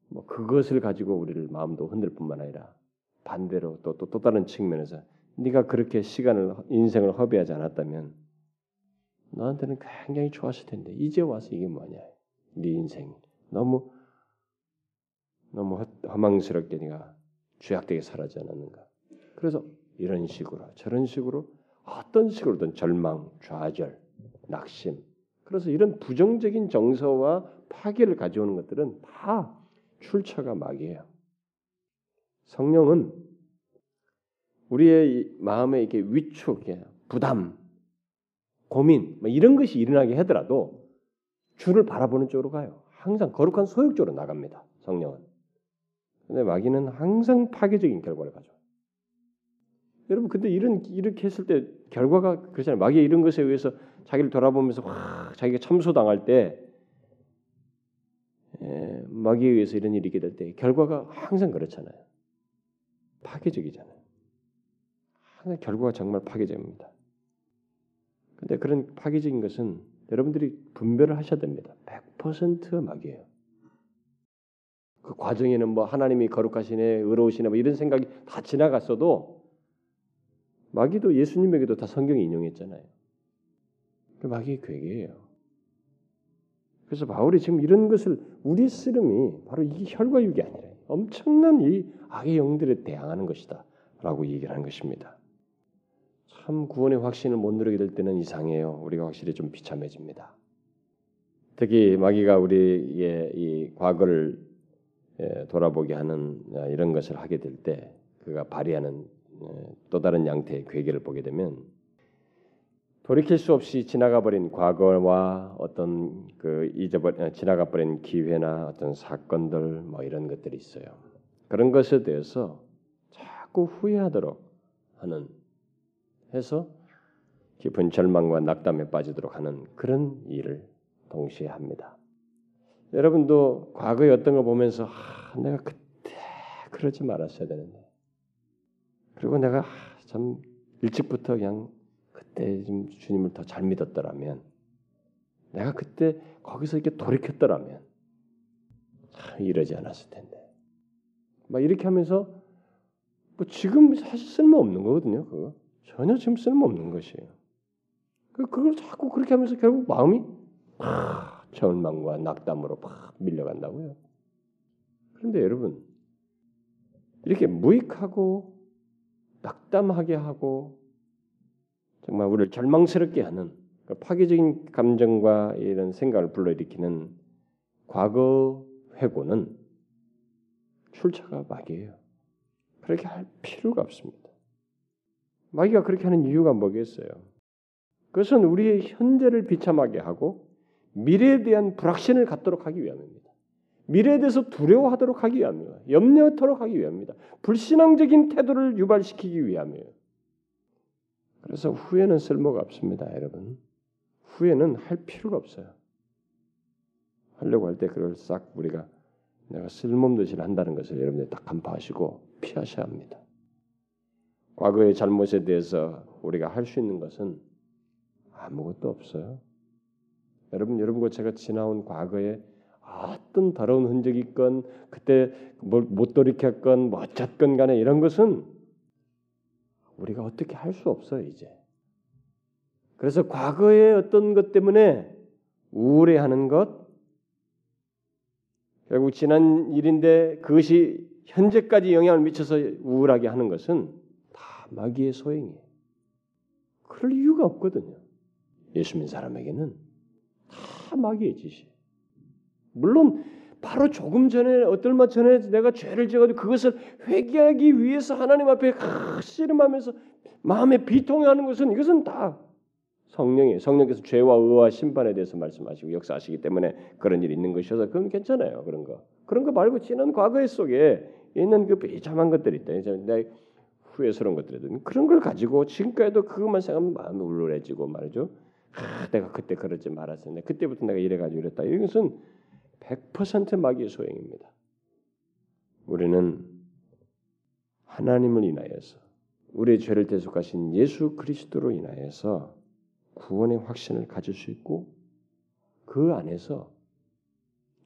뭐 그것을 가지고 우리를 마음도 흔들 뿐만 아니라 반대로 또, 또, 또 다른 측면에서 네가 그렇게 시간을, 인생을 허비하지 않았다면 너한테는 굉장히 좋았을 텐데 이제 와서 이게 뭐냐, 네 인생 너무 너무 허망스럽게 네가 죄악되게 살아지 않았는가. 그래서 이런 식으로 저런 식으로 어떤 식으로든 절망, 좌절, 낙심, 그래서 이런 부정적인 정서와 파괴를 가져오는 것들은 다 출처가 마귀예요. 성령은 우리의 마음에 이렇게 위축, 부담, 고민 이런 것이 일어나게 하더라도 주를 바라보는 쪽으로 가요. 항상 거룩한 소욕 쪽으로 나갑니다, 성령은. 근데 마귀는 항상 파괴적인 결과를 가져와요. 여러분, 근데 이런, 이렇게 했을 때 결과가 그렇잖아요. 마귀의 이런 것에 의해서 자기를 돌아보면서 확 자기가 참소당할 때, 예, 마귀에 의해서 이런 일이 있게 될 때 결과가 항상 그렇잖아요. 파괴적이잖아요. 항상 결과가 정말 파괴적입니다. 그런데 그런 파괴적인 것은 여러분들이 분별을 하셔야 됩니다. 백 퍼센트 마귀예요. 그 과정에는 뭐 하나님이 거룩하시네, 의로우시네 뭐 이런 생각이 다 지나갔어도 마귀도 예수님에게도 다 성경에 인용했잖아요. 그 마귀의 괴계예요. 그래서 바울이 지금 이런 것을, 우리 쓰름이 바로 이 혈과육이 아니라 엄청난 이 악의 영들에 대항하는 것이다 라고 얘기를 하는 것입니다. 참 구원의 확신을 못 누리게 될 때는 이상해요. 우리가 확실히 좀 비참해집니다. 특히 마귀가 우리의 이 과거를 돌아보게 하는 이런 것을 하게 될 때 그가 발휘하는 또 다른 양태의 괴계를 보게 되면 돌이킬 수 없이 지나가버린 과거와 어떤 그 잊어버 지나가버린 기회나 어떤 사건들 뭐 이런 것들이 있어요. 그런 것에 대해서 자꾸 후회하도록 하는, 해서 깊은 절망과 낙담에 빠지도록 하는 그런 일을 동시에 합니다. 여러분도 과거의 어떤 걸 보면서 아, 내가 그때 그러지 말았어야 되는데, 그리고 내가 아, 참 일찍부터 그냥 그때 좀 주님을 더 잘 믿었더라면, 내가 그때 거기서 이렇게 돌이켰더라면 참 이러지 않았을 텐데 막 이렇게 하면서, 뭐 지금 사실 쓸모없는 거거든요. 그거 전혀 지금 쓸모없는 것이에요. 그걸 자꾸 그렇게 하면서 결국 마음이 막 절망과 낙담으로 막 밀려간다고요. 그런데 여러분, 이렇게 무익하고 낙담하게 하고 정말 우리를 절망스럽게 하는 파괴적인 감정과 이런 생각을 불러일으키는 과거 회고는 술차가 마귀예요. 그렇게 할 필요가 없습니다. 마귀가 그렇게 하는 이유가 뭐겠어요? 그것은 우리의 현재를 비참하게 하고 미래에 대한 불확신을 갖도록 하기 위함입니다. 미래에 대해서 두려워하도록 하기 위함입니다. 염려하도록 하기 위함입니다. 불신앙적인 태도를 유발시키기 위함이에요. 그래서 후회는 쓸모가 없습니다, 여러분. 후회는 할 필요가 없어요. 하려고 할 때 그걸 싹 우리가 내가 쓸모없는 짓을 한다는 것을 여러분들이 딱 간파하시고 피하셔야 합니다. 과거의 잘못에 대해서 우리가 할 수 있는 것은 아무것도 없어요. 여러분, 여러분과 제가 지나온 과거에 어떤 더러운 흔적이 있건 그때 뭘 못 돌이켰건 뭐 어쨌건 간에 이런 것은 우리가 어떻게 할 수 없어요, 이제. 그래서 과거의 어떤 것 때문에 우울해하는 것, 결국 지난 일인데 그것이 현재까지 영향을 미쳐서 우울하게 하는 것은 다 마귀의 소행이에요. 그럴 이유가 없거든요. 예수 믿는 사람에게는 다 마귀의 짓이에요. 물론 바로 조금 전에 얼마 전에 내가 죄를 지어도 그것을 회개하기 위해서 하나님 앞에 씨름하면서 마음에 비통해하는 것은 이것은 다 성령이에요. 성령께서 죄와 의와 심판에 대해서 말씀하시고 역사하시기 때문에 그런 일이 있는 것이어서 그건 괜찮아요. 그런 거. 그런 거 말고 지난 과거의 속에 있는 그 비참한 것들이 있다. 내 후회스러운 것들이든 그런 걸 가지고 지금까지도 그것만 생각하면 마음이 울울해지고 말이죠. 아, 내가 그때 그러지 말았었네. 그때부터 내가 이래가지고 이랬다. 이것은 백 퍼센트 마귀의 소행입니다. 우리는 하나님을 인하여서 우리의 죄를 대속하신 예수 그리스도로 인하여서 구원의 확신을 가질 수 있고 그 안에서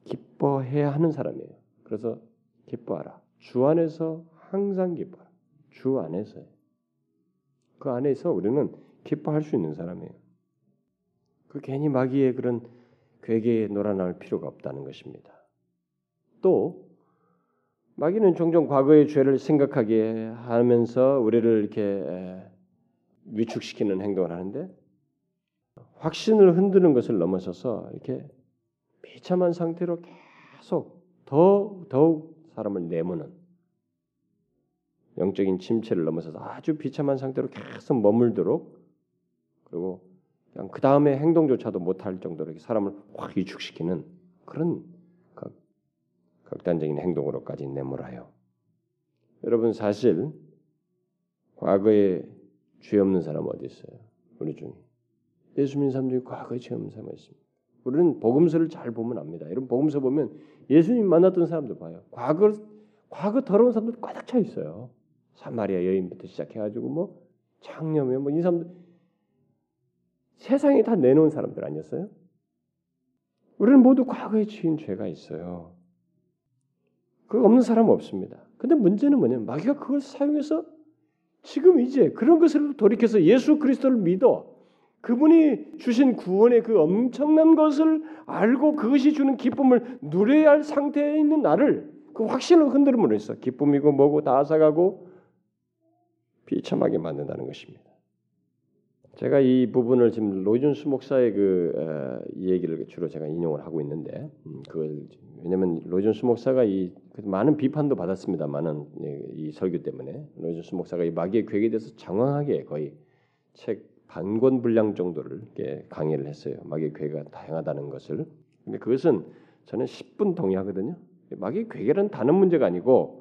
기뻐해야 하는 사람이에요. 그래서 기뻐하라. 주 안에서 항상 기뻐하라. 주 안에서. 그 안에서 우리는 기뻐할 수 있는 사람이에요. 그 괜히 마귀의 그런 괴계에 놀아나올 필요가 없다는 것입니다. 또 마귀는 종종 과거의 죄를 생각하게 하면서 우리를 이렇게 위축시키는 행동을 하는데 확신을 흔드는 것을 넘어서서 이렇게 비참한 상태로 계속 더 더욱 사람을 내모는 영적인 침체를 넘어서서 아주 비참한 상태로 계속 머물도록 그리고 그냥 그 다음에 행동조차도 못할 정도로 이렇게 사람을 확 위축시키는 그런 극, 극단적인 행동으로까지 내몰아요. 여러분 사실 과거에 죄 없는 사람 어디 있어요? 우리 중에. 예수님 삶 중에 과거에 죄 없는 사람이 있습니다. 우리는 복음서를 잘 보면 압니다. 이런 복음서 보면 예수님 만났던 사람들 봐요. 과거 과거 더러운 사람들 꽉 차 있어요. 사마리아 여인부터 시작해가지고 뭐 장녀며 뭐 이 사람들 세상에 다 내놓은 사람들 아니었어요? 우리는 모두 과거에 지은 죄가 있어요. 그거 없는 사람은 없습니다. 근데 문제는 뭐냐면 마귀가 그걸 사용해서 지금 이제 그런 것으로 돌이켜서 예수 그리스도를 믿어 그분이 주신 구원의 그 엄청난 것을 알고 그것이 주는 기쁨을 누려야 할 상태에 있는 나를 그 확신을 흔들음으로 해서 기쁨이고 뭐고 다 앗아가고 비참하게 만든다는 것입니다. 제가 이 부분을 지금 로이준스 목사의 그 어, 이 얘기를 주로 제가 인용을 하고 있는데, 음, 그 왜냐하면 로이준스 목사가 이 많은 비판도 받았습니다만은 이, 이 설교 때문에 로이준스 목사가 이 마귀의 괴계에 대해서 장황하게 거의 책 반권 분량 정도를 이렇게 강의를 했어요. 마귀의 괴계가 다양하다는 것을. 근데 그것은 저는 십 분 동의하거든요. 마귀의 괴계란 단어 문제가 아니고.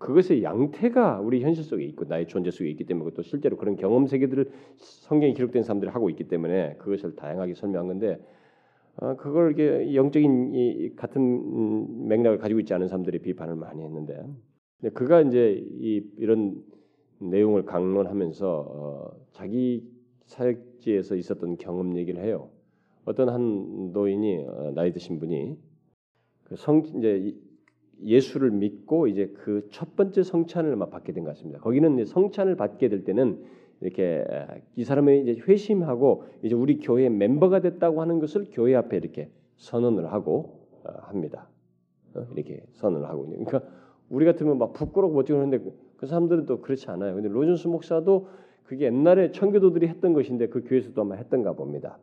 그것의 양태가 우리 현실 속에 있고 나의 존재 속에 있기 때문에 또 실제로 그런 경험 세계들을 성경에 기록된 사람들이 하고 있기 때문에 그것을 다양하게 설명한 건데 어, 그걸 이렇게 영적인 이, 같은 맥락을 가지고 있지 않은 사람들이 비판을 많이 했는데 근데 그가 이제 이, 이런 내용을 강론하면서 어, 자기 사역지에서 있었던 경험 얘기를 해요. 어떤 한 노인이 어, 나이 드신 분이 그 성 이제 이, 예수를 믿고 이제 그 첫 번째 성찬을 막 받게 된 것 같습니다. 거기는 성찬을 받게 될 때는 이렇게 이 사람이 이제 회심하고 이제 우리 교회 멤버가 됐다고 하는 것을 교회 앞에 이렇게 선언을 하고 합니다. 이렇게 선언을 하고. 그러니까 우리 같으면 막 부끄럽고 멋지고 하는데 그 사람들은 또 그렇지 않아요. 근데 로준스 목사도 그게 옛날에 청교도들이 했던 것인데 그 교회에서도 아마 했던가 봅니다.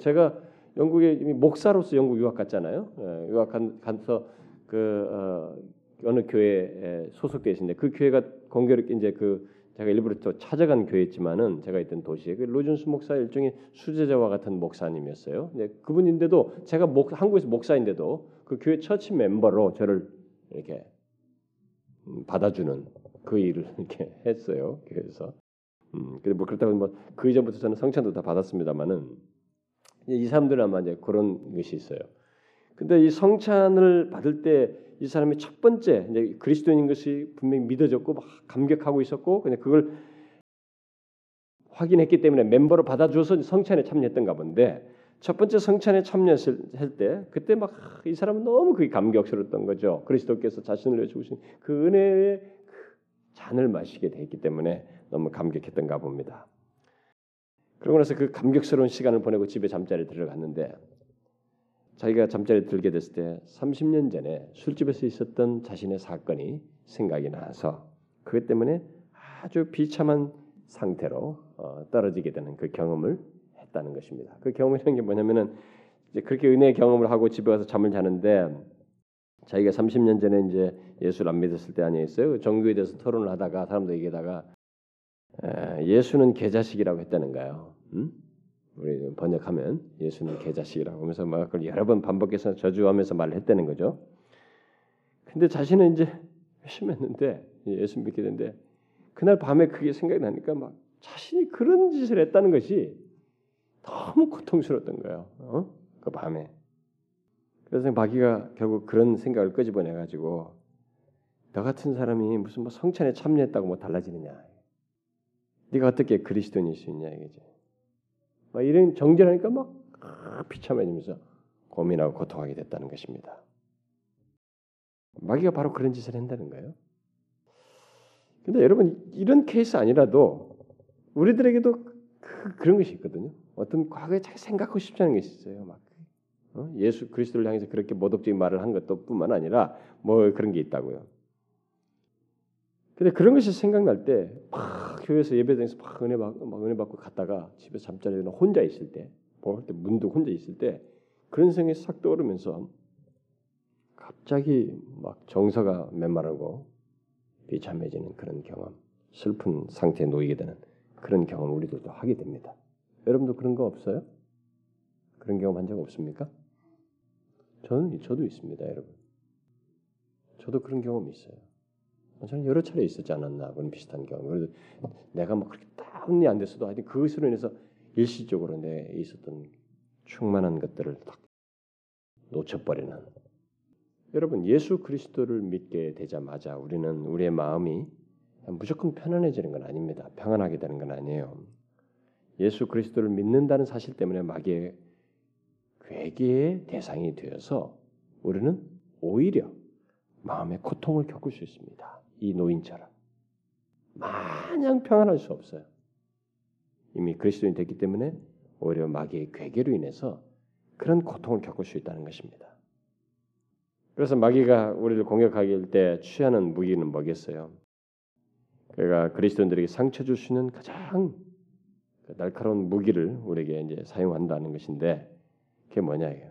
제가 영국에 이미 목사로서 영국 유학 갔잖아요. 유학 가서 그 어, 어느 교회에 소속되신데 그 교회가 공교롭게 이제 그 제가 일부러 또 찾아간 교회였지만은 제가 있던 도시에 그 로준수 목사 일종의 수제자와 같은 목사님이었어요. 근데 그분인데도 제가 목, 한국에서 목사인데도 그 교회 처치 멤버로 저를 이렇게 받아주는 그 일을 이렇게 했어요. 교회에서. 음, 근데 뭐 그렇다고 뭐 그 이전부터 저는 성찬도 다 받았습니다만은 이 사람들은 아마 이제 그런 것이 있어요. 근데 이 성찬을 받을 때 이 사람이 첫 번째 이제 그리스도인인 것이 분명히 믿어졌고 막 감격하고 있었고 근데 그걸 확인했기 때문에 멤버로 받아줘서 성찬에 참여했던가 본데 첫 번째 성찬에 참여했을 때 그때 막 이 사람은 너무 그게 감격스러웠던 거죠. 그리스도께서 자신을 위해 주신 그 은혜의 잔을 마시게 됐기 때문에 너무 감격했던가 봅니다. 그러고 나서 그 감격스러운 시간을 보내고 집에 잠자리에 들어갔는데 자기가 잠자리에 들게 됐을 때 삼십 년 전에 술집에서 있었던 자신의 사건이 생각이 나서 그것 때문에 아주 비참한 상태로 떨어지게 되는 그 경험을 했다는 것입니다. 그 경험이라는 게 뭐냐면은 이제 그렇게 은혜의 경험을 하고 집에 와서 잠을 자는데 자기가 삼십 년 전에 이제 예수를 안 믿었을 때 아니었어요. 종교에 대해서 토론을 하다가 사람들 얘기하다가 예수는 개자식이라고 했다는가요? 음? 우리 번역하면 예수는 개자식이라고 하면서 막 그걸 여러 번 반복해서 저주하면서 말을 했다는 거죠. 근데 자신은 이제 회심했는데 예수 믿게 됐는데 그날 밤에 그게 생각이 나니까 막 자신이 그런 짓을 했다는 것이 너무 고통스러웠던 거예요. 어? 그 밤에. 그래서 마귀가 결국 그런 생각을 끄집어내가지고 너 같은 사람이 무슨 뭐 성찬에 참여했다고 뭐 달라지느냐. 네가 어떻게 그리스도인일 수 있냐 이거지. 막 이런 정죄하니까 막 비참해지면서 고민하고 고통하게 됐다는 것입니다. 마귀가 바로 그런 짓을 한다는 거예요. 근데 여러분 이런 케이스 아니라도 우리들에게도 그, 그런 것이 있거든요. 어떤 과거에 잘 생각하고 싶지 않은 것이 있어요. 막 어? 예수 그리스도를 향해서 그렇게 모독적인 말을 한 것도 뿐만 아니라 뭐 그런 게 있다고요. 근데 그런 것이 생각날 때 막 교회에서 예배당에서 막 은혜 받고 막 은혜 받고 갔다가 집에 잠자리에 혼자 있을 때, 볼 때 문득 혼자 있을 때 그런 생각이 싹 떠오르면서 갑자기 막 정서가 메마르고 비참해지는 그런 경험, 슬픈 상태에 놓이게 되는 그런 경험을 우리들도 하게 됩니다. 여러분도 그런 거 없어요? 그런 경험 한 적 없습니까? 저는 저도 있습니다, 여러분. 저도 그런 경험이 있어요. 저는 여러 차례 있었지 않았나 그런 비슷한 경험. 그래서 내가 막 그렇게 다운이 안 됐어도 하여튼 그것으로 인해서 일시적으로 내 있었던 충만한 것들을 딱 놓쳐버리는. 여러분 예수 그리스도를 믿게 되자마자 우리는 우리의 마음이 무조건 편안해지는 건 아닙니다. 평안하게 되는 건 아니에요. 예수 그리스도를 믿는다는 사실 때문에 마귀의 괴기의 대상이 되어서 우리는 오히려 마음의 고통을 겪을 수 있습니다. 이 노인처럼. 마냥 평안할 수 없어요. 이미 그리스도인이 됐기 때문에 오히려 마귀의 괴계로 인해서 그런 고통을 겪을 수 있다는 것입니다. 그래서 마귀가 우리를 공격하게 할 때 취하는 무기는 뭐겠어요? 그가 그리스도인들에게 상처 줄 수 있는 가장 날카로운 무기를 우리에게 이제 사용한다는 것인데 그게 뭐냐 이게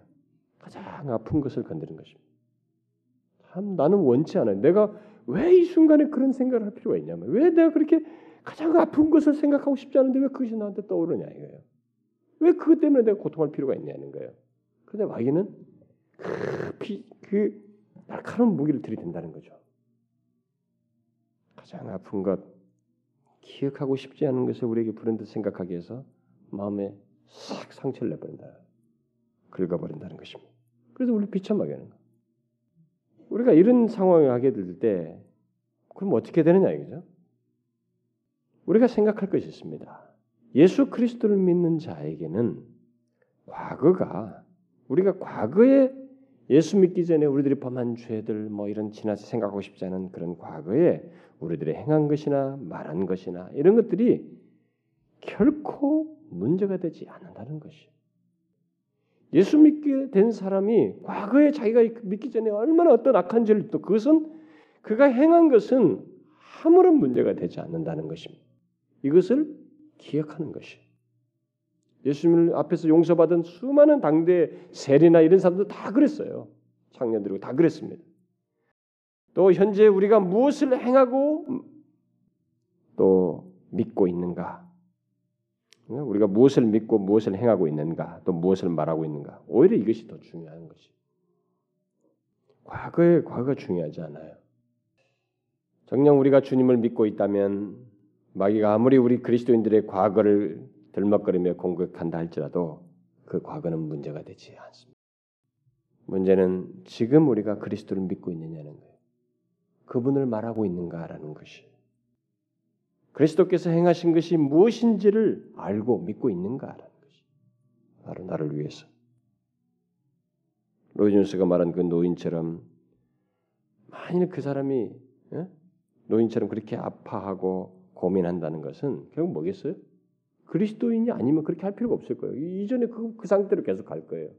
가장 아픈 것을 건드리는 것입니다. 참 나는 원치 않아요. 내가 왜 이 순간에 그런 생각을 할 필요가 있냐면 왜 내가 그렇게 가장 아픈 것을 생각하고 싶지 않은데 왜 그것이 나한테 떠오르냐 이거예요. 왜 그것 때문에 내가 고통할 필요가 있냐는 거예요. 그런데 마귀는 그, 그 날카로운 무기를 들이댄다는 거죠. 가장 아픈 것, 기억하고 싶지 않은 것을 우리에게 불현듯 생각하게 해서 마음에 싹 상처를 내버린다. 긁어버린다는 것입니다. 그래서 우리 비참하게 하는 거예요. 우리가 이런 상황을 하게 될 때 그럼 어떻게 되느냐 이거죠? 우리가 생각할 것이 있습니다. 예수 그리스도를 믿는 자에게는 과거가 우리가 과거에 예수 믿기 전에 우리들이 범한 죄들 뭐 이런 지나치 생각하고 싶지 않은 그런 과거에 우리들의 행한 것이나 말한 것이나 이런 것들이 결코 문제가 되지 않는다는 것이에요. 예수 믿게 된 사람이 과거에 자기가 믿기 전에 얼마나 어떤 악한 죄를 또 그것은 그가 행한 것은 아무런 문제가 되지 않는다는 것입니다. 이것을 기억하는 것이 예수님을 앞에서 용서받은 수많은 당대의 세리나 이런 사람들 다 그랬어요. 창년들이고 다 그랬습니다. 또 현재 우리가 무엇을 행하고 또 믿고 있는가? 우리가 무엇을 믿고 무엇을 행하고 있는가? 또 무엇을 말하고 있는가? 오히려 이것이 더 중요한 것이. 과거의 과거가 중요하지 않아요. 정녕 우리가 주님을 믿고 있다면 마귀가 아무리 우리 그리스도인들의 과거를 들먹거리며 공격한다 할지라도 그 과거는 문제가 되지 않습니다. 문제는 지금 우리가 그리스도를 믿고 있느냐는 거예요. 그분을 말하고 있는가라는 것이. 그리스도께서 행하신 것이 무엇인지를 알고 믿고 있는가라는 것이. 바로 나를 위해서. 로이준스가 말한 그 노인처럼 만일 그 사람이 예? 노인처럼 그렇게 아파하고 고민한다는 것은 결국 뭐겠어요? 그리스도인이 아니면 그렇게 할 필요가 없을 거예요. 이전에 그, 그 상태로 계속 갈 거예요.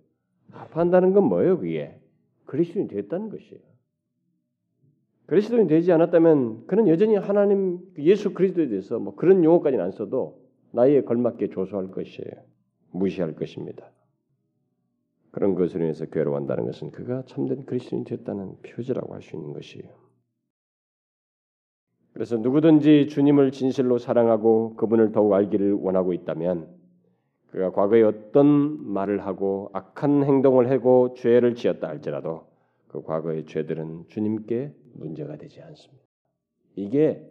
아파한다는 건 뭐예요? 그게 그리스도인이 됐다는 것이에요. 그리스도인이 되지 않았다면 그는 여전히 하나님 예수 그리스도에 대해서 뭐 그런 용어까지는 안 써도 나이에 걸맞게 조소할 것이에요. 무시할 것입니다. 그런 것으로 인해서 괴로워한다는 것은 그가 참된 그리스도인이 됐다는 표지라고 할 수 있는 것이에요. 그래서 누구든지 주님을 진실로 사랑하고 그분을 더욱 알기를 원하고 있다면 그가 과거에 어떤 말을 하고 악한 행동을 하고 죄를 지었다 할지라도 그 과거의 죄들은 주님께 문제가 되지 않습니다. 이게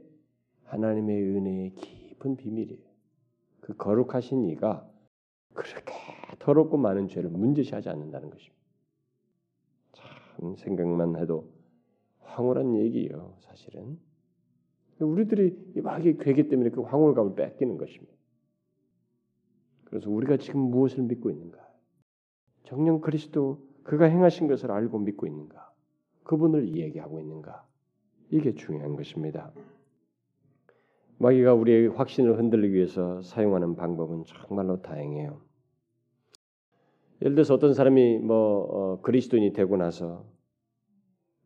하나님의 은혜의 깊은 비밀이에요. 그 거룩하신 이가 그렇게 더럽고 많은 죄를 문제시하지 않는다는 것입니다. 참 생각만 해도 황홀한 얘기예요. 사실은. 우리들이 이 마귀의 괴기 때문에 그 황홀감을 뺏기는 것입니다. 그래서 우리가 지금 무엇을 믿고 있는가? 정녕 그리스도 그가 행하신 것을 알고 믿고 있는가? 그분을 이야기하고 있는가? 이게 중요한 것입니다. 마귀가 우리의 확신을 흔들리기 위해서 사용하는 방법은 정말로 다양해요. 예를 들어서 어떤 사람이 뭐 어, 그리스도인이 되고 나서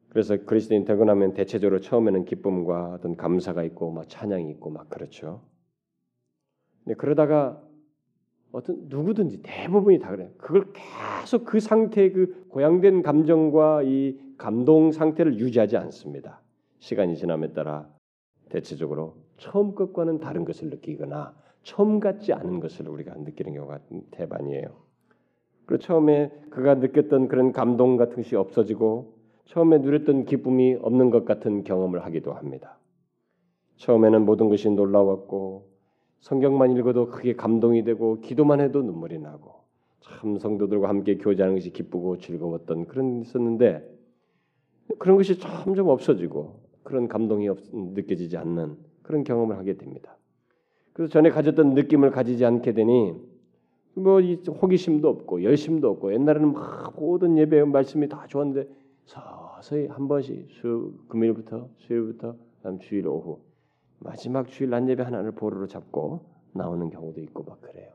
그래서 그리스도인이 되고 나면 대체적으로 처음에는 기쁨과 어떤 감사가 있고 막 찬양이 있고 막 그렇죠. 근데 그러다가 어떤 누구든지 대부분이 다 그래요. 그걸 계속 그 상태의 그 고양된 감정과 이 감동 상태를 유지하지 않습니다. 시간이 지남에 따라 대체적으로 처음 것과는 다른 것을 느끼거나 처음 같지 않은 것을 우리가 느끼는 경우가 대반이에요. 그리고 처음에 그가 느꼈던 그런 감동 같은 것이 없어지고 처음에 누렸던 기쁨이 없는 것 같은 경험을 하기도 합니다. 처음에는 모든 것이 놀라웠고 성경만 읽어도 그게 감동이 되고 기도만 해도 눈물이 나고 참 성도들과 함께 교제하는 것이 기쁘고 즐거웠던 그런 일이 있었는데 그런 것이 점점 없어지고 그런 감동이 없, 느껴지지 않는 그런 경험을 하게 됩니다. 그래서 전에 가졌던 느낌을 가지지 않게 되니 뭐 이 호기심도 없고 열심도 없고 옛날에는 막 모든 예배 말씀이 다 좋았는데 서서히 한 번씩 수, 금요일부터 수요일부터 다음 주일 오후 마지막 주일 낮 예배 하나를 보루로 잡고 나오는 경우도 있고 막 그래요.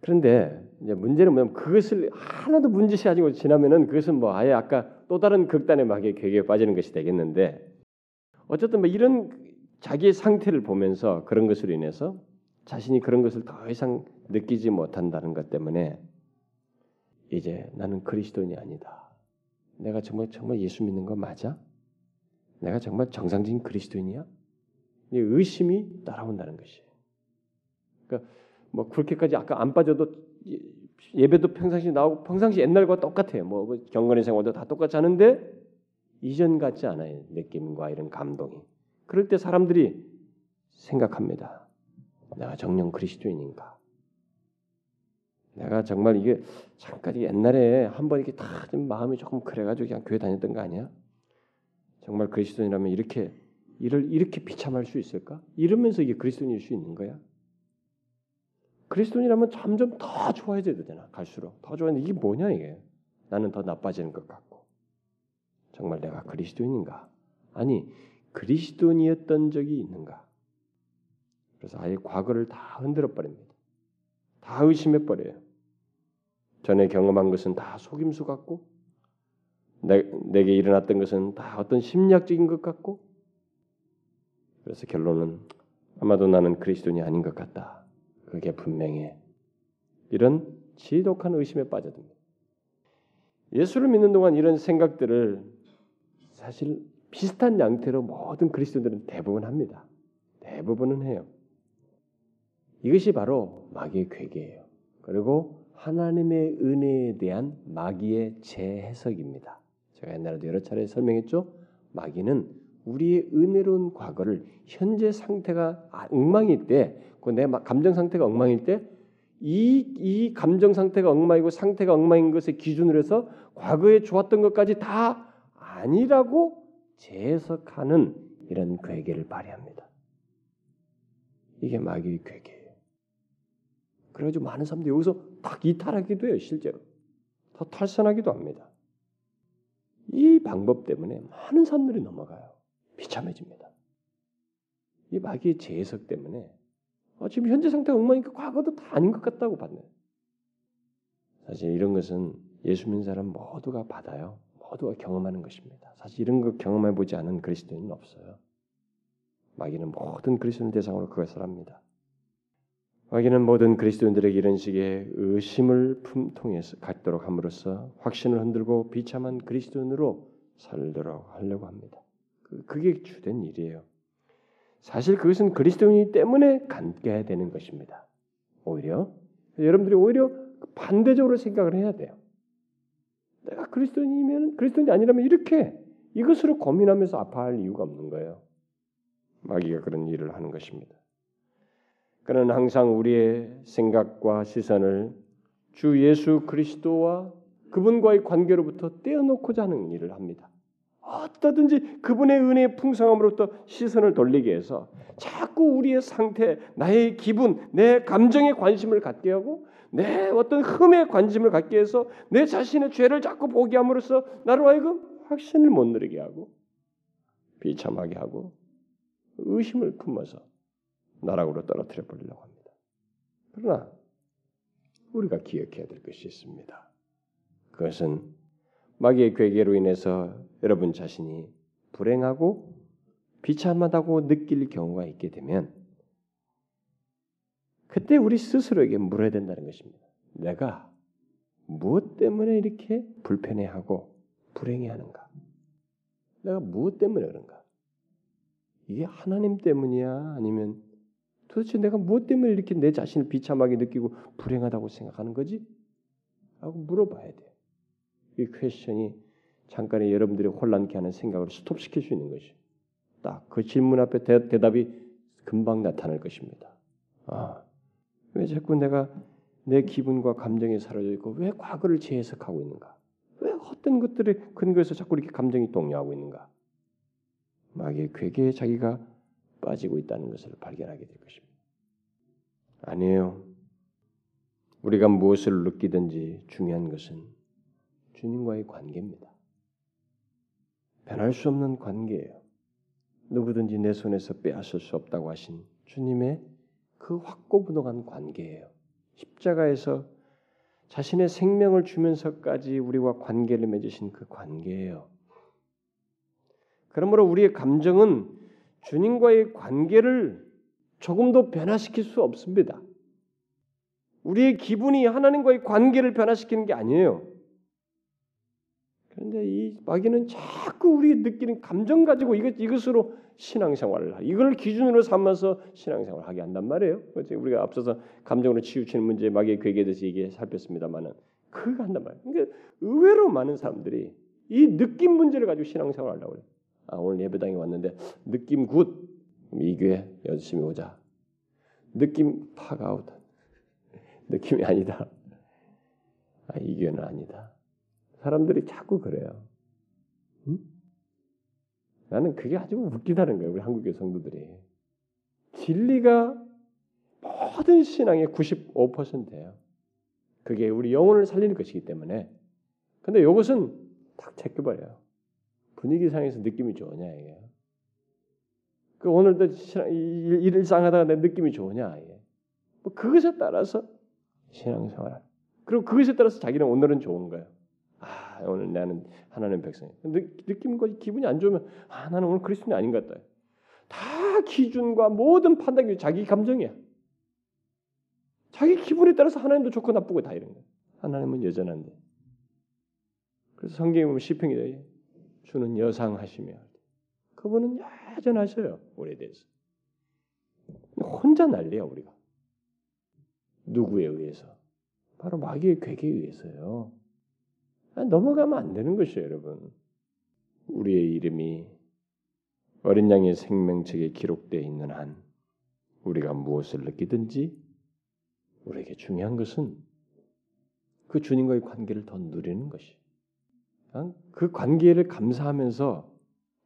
그런데 이제 문제는 뭐냐면 그것을 하나도 문제시하지 않고 지나면은 그것은 뭐 아예 아까 또 다른 극단의 마귀의 괴기에 빠지는 것이 되겠는데 어쨌든 뭐 이런 자기의 상태를 보면서 그런 것으로 인해서 자신이 그런 것을 더 이상 느끼지 못한다는 것 때문에 이제 나는 그리스도인이 아니다. 내가 정말 정말 예수 믿는 거 맞아? 내가 정말 정상적인 그리스도인이야? 이 의심이 따라온다는 것이에요. 그러니까 뭐 그렇게까지 아까 안 빠져도 예배도 평상시 나오고 평상시 옛날과 똑같아요. 뭐 경건의 생활도 다 똑같이 하는데 이전 같지 않아요. 느낌과 이런 감동이. 그럴 때 사람들이 생각합니다. 내가 정녕 그리스도인인가? 내가 정말 이게 잠깐 옛날에 한번 이렇게 다 좀 마음이 조금 그래가지고 그냥 교회 다녔던 거 아니야? 정말 그리스도인이라면 이렇게 이를 이렇게 비참할 수 있을까? 이러면서 이게 그리스도인일 수 있는 거야? 그리스도인이라면 점점 더 좋아해져야 되잖아. 갈수록 더 좋아하는 이게 뭐냐 이게? 나는 더 나빠지는 것 같고 정말 내가 그리스도인인가? 아니 그리스도인이었던 적이 있는가? 그래서 아예 과거를 다 흔들어 버립니다. 다 의심해 버려요. 전에 경험한 것은 다 속임수 같고 내, 내게 일어났던 것은 다 어떤 심리학적인 것 같고 그래서 결론은 아마도 나는 그리스도인이 아닌 것 같다. 그게 분명해. 이런 지독한 의심에 빠져듭니다. 예수를 믿는 동안 이런 생각들을 사실 비슷한 양태로 모든 그리스도인들은 대부분 합니다. 대부분은 해요. 이것이 바로 마귀의 괴계예요. 그리고 하나님의 은혜에 대한 마귀의 재해석입니다. 제가 옛날에도 여러 차례 설명했죠. 마귀는 우리의 은혜로운 과거를 현재 상태가 엉망일 때, 내 감정 상태가 엉망일 때 이 이 감정 상태가 엉망이고 상태가 엉망인 것을 기준으로 해서 과거에 좋았던 것까지 다 아니라고 재해석하는 이런 괴계를 발휘합니다. 이게 마귀의 괴계예요. 그래가지고 많은 사람들이 여기서 딱 이탈하기도 해요. 실제로 더 탈선하기도 합니다. 이 방법 때문에 많은 사람들이 넘어가요. 비참해집니다. 이 마귀의 재해석 때문에 아, 지금 현재 상태가 엉망이니까 과거도 다 아닌 것 같다고 받는. 사실 이런 것은 예수 믿는 사람 모두가 받아요. 모두가 경험하는 것입니다. 사실 이런 거 경험해보지 않은 그리스도인은 없어요. 마귀는 모든 그리스도인 대상으로 그것을 합니다. 마귀는 모든 그리스도인들에게 이런 식의 의심을 품통해서 갖도록 함으로써 확신을 흔들고 비참한 그리스도인으로 살도록 하려고 합니다. 그게 주된 일이에요. 사실 그것은 그리스도인이기 때문에 갖게 되는 것입니다. 오히려 여러분들이 오히려 반대적으로 생각을 해야 돼요. 내가 그리스도인이면 그리스도인이 아니라면 이렇게 이것으로 고민하면서 아파할 이유가 없는 거예요. 마귀가 그런 일을 하는 것입니다. 그는 항상 우리의 생각과 시선을 주 예수 그리스도와 그분과의 관계로부터 떼어놓고자 하는 일을 합니다. 어떠든지 그분의 은혜의 풍성함으로부터 시선을 돌리게 해서 자꾸 우리의 상태, 나의 기분, 내 감정에 관심을 갖게 하고 내 어떤 흠에 관심을 갖게 해서 내 자신의 죄를 자꾸 보게 함으로써 나로 하여금 확신을 못 누리게 하고 비참하게 하고 의심을 품어서 나락으로 떨어뜨려 버리려고 합니다. 그러나 우리가 기억해야 될 것이 있습니다. 그것은 마귀의 괴계로 인해서 여러분 자신이 불행하고 비참하다고 느낄 경우가 있게 되면 그때 우리 스스로에게 물어야 된다는 것입니다. 내가 무엇 때문에 이렇게 불편해하고 불행해하는가? 내가 무엇 때문에 그런가? 이게 하나님 때문이야? 아니면 도대체 내가 무엇 때문에 이렇게 내 자신을 비참하게 느끼고 불행하다고 생각하는 거지? 하고 물어봐야 돼요. 이 퀘스천이 잠깐의 여러분들이 혼란케 하는 생각을 스톱시킬 수 있는 것이 딱 그 질문 앞에 대, 대답이 금방 나타날 것입니다. 아, 왜 자꾸 내가 내 기분과 감정에 사라져 있고 왜 과거를 재해석하고 있는가? 왜 헛된 것들에 근거해서 자꾸 이렇게 감정이 동요하고 있는가? 마귀의 괴계에 자기가 빠지고 있다는 것을 발견하게 될 것입니다. 아니에요. 우리가 무엇을 느끼든지 중요한 것은 주님과의 관계입니다. 변할 수 없는 관계예요. 누구든지 내 손에서 빼앗을 수 없다고 하신 주님의 그 확고부동한 관계예요. 십자가에서 자신의 생명을 주면서까지 우리와 관계를 맺으신 그 관계예요. 그러므로 우리의 감정은 주님과의 관계를 조금도 변화시킬 수 없습니다. 우리의 기분이 하나님과의 관계를 변화시키는 게 아니에요. 그런데 이 마귀는 자꾸 우리 느끼는 감정 가지고 이것, 이것으로 신앙생활을, 이걸 기준으로 삼아서 신앙생활을 하게 한단 말이에요. 우리가 앞서서 감정으로 치우치는 문제, 마귀의 괴계에 대해서 얘기 살폈습니다만은 그걸 한단 말이에요. 그러니까 의외로 많은 사람들이 이 느낌 문제를 가지고 신앙생활을 하려고 해요. 아, 오늘 예배당에 왔는데 느낌 굿! 이 교회 열심히 오자. 느낌 팍 아웃. 느낌이 아니다. 아, 이 교회는 아니다. 사람들이 자꾸 그래요. 응? 나는 그게 아주 웃기다는 거예요. 우리 한국의 성도들이. 진리가 모든 신앙의 구십오 퍼센트예요. 그게 우리 영혼을 살리는 것이기 때문에. 근데 이것은 딱 제껴버려요. 분위기상에서 느낌이 좋으냐 이게. 그 오늘도 신앙, 일, 일상 하다가 내 느낌이 좋으냐 이게. 뭐 그것에 따라서 신앙생활. 그리고 그것에 따라서 자기는 오늘은 좋은 거예요. 아, 오늘 나는 하나님 백성이야. 느낌과 기분이 안 좋으면 아, 나는 오늘 그리스도인이 아닌 것 같다. 다 기준과 모든 판단이 자기 감정이야. 자기 기분에 따라서 하나님도 좋고 나쁘고 다 이런 거야. 하나님은 여전한데. 그래서 성경에 보면 시편이 주는 여상하시며 그분은 여전하셔요. 우리에 대해서. 혼자 난리야 우리가. 누구에 의해서? 바로 마귀의 괴계에 의해서요. 넘어가면 안 되는 것이에요, 여러분. 우리의 이름이 어린 양의 생명책에 기록되어 있는 한 우리가 무엇을 느끼든지 우리에게 중요한 것은 그 주님과의 관계를 더 누리는 것이. 그 관계를 감사하면서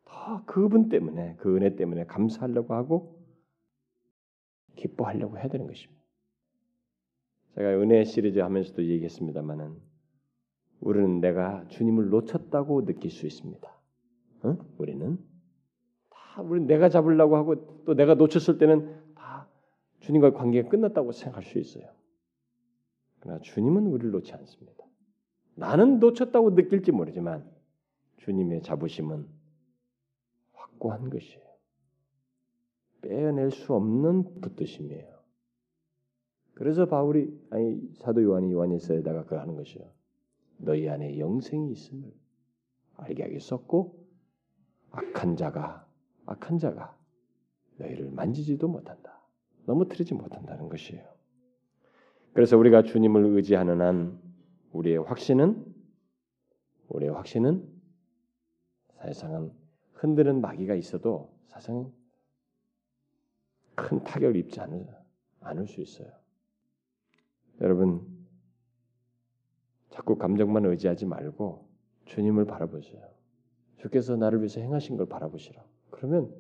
더 그분 때문에, 그 은혜 때문에 감사하려고 하고 기뻐하려고 해야 되는 것입니다. 제가 은혜 시리즈 하면서도 얘기했습니다마는 우리는 내가 주님을 놓쳤다고 느낄 수 있습니다. 응? 우리는 다 우리는 내가 잡으려고 하고 또 내가 놓쳤을 때는 다 주님과의 관계가 끝났다고 생각할 수 있어요. 그러나 주님은 우리를 놓지 않습니다. 나는 놓쳤다고 느낄지 모르지만 주님의 잡으심은 확고한 것이에요. 빼어낼 수 없는 붙드심이에요. 그래서 바울이 아니 사도 요한이 요한일서에다가 그 하는 것이요. 너희 안에 영생이 있음을 알게 하겠었고 악한 자가 악한 자가 너희를 만지지도 못한다. 넘어뜨리지 못한다는 것이에요. 그래서 우리가 주님을 의지하는 한 우리의 확신은 우리의 확신은 사실상 흔드는 마귀가 있어도 사실상 큰 타격을 입지 않을, 않을 수 있어요. 여러분 자꾸 감정만 의지하지 말고 주님을 바라보세요. 주께서 나를 위해서 행하신 걸 바라보시라. 그러면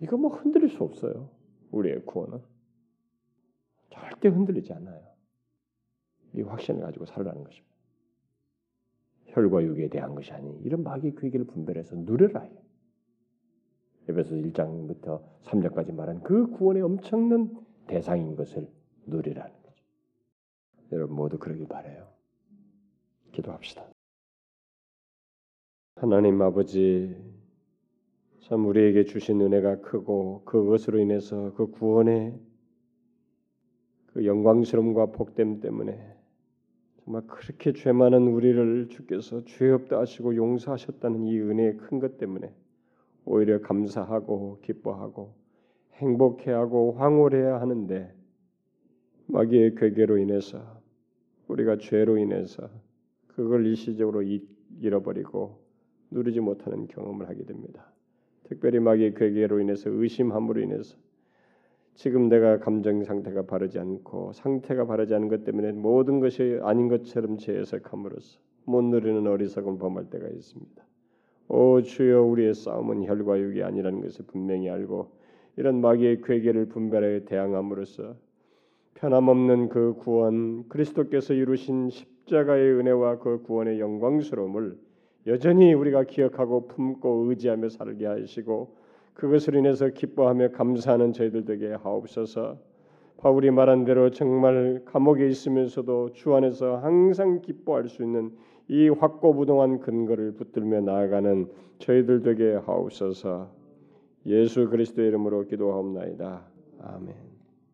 이거 뭐 흔들릴 수 없어요. 우리의 구원은 절대 흔들리지 않아요. 이 확신을 가지고 살라는 것입니다. 혈과 육에 대한 것이 아닌 이런 마귀의 괴계를 분별해서 누려라. 에베소서 일 장부터 삼 장까지 말한 그 구원의 엄청난 대상인 것을 누리라는 거죠. 여러분 모두 그러길 바라요. 기도합시다. 하나님 아버지, 참 우리에게 주신 은혜가 크고 그것으로 인해서 그 구원의 그 영광스러움과 복됨 때문에 정말 그렇게 죄 많은 우리를 주께서 죄 없다 하시고 용서하셨다는 이 은혜의 큰 것 때문에 오히려 감사하고 기뻐하고 행복해하고 황홀해야 하는데 마귀의 괴계로 인해서 우리가 죄로 인해서 그걸 일시적으로 잃어버리고 누리지 못하는 경험을 하게 됩니다. 특별히 마귀의 괴계로 인해서 의심함으로 인해서 지금 내가 감정 상태가 바르지 않고 상태가 바르지 않은 것 때문에 모든 것이 아닌 것처럼 재해석함으로써 못 누리는 어리석음을 범할 때가 있습니다. 오 주여, 우리의 싸움은 혈과 육이 아니라는 것을 분명히 알고 이런 마귀의 괴계를 분별하여 대항함으로써 편함없는 그 구원, 그리스도께서 이루신 십자가의 은혜와 그 구원의 영광스러움을 여전히 우리가 기억하고 품고 의지하며 살게 하시고 그것을 인해서 기뻐하며 감사하는 저희들 되게 하옵소서. 바울이 말한 대로 정말 감옥에 있으면서도 주 안에서 항상 기뻐할 수 있는 이 확고부동한 근거를 붙들며 나아가는 저희들 되게 하옵소서. 예수 그리스도의 이름으로 기도하옵나이다. 아멘.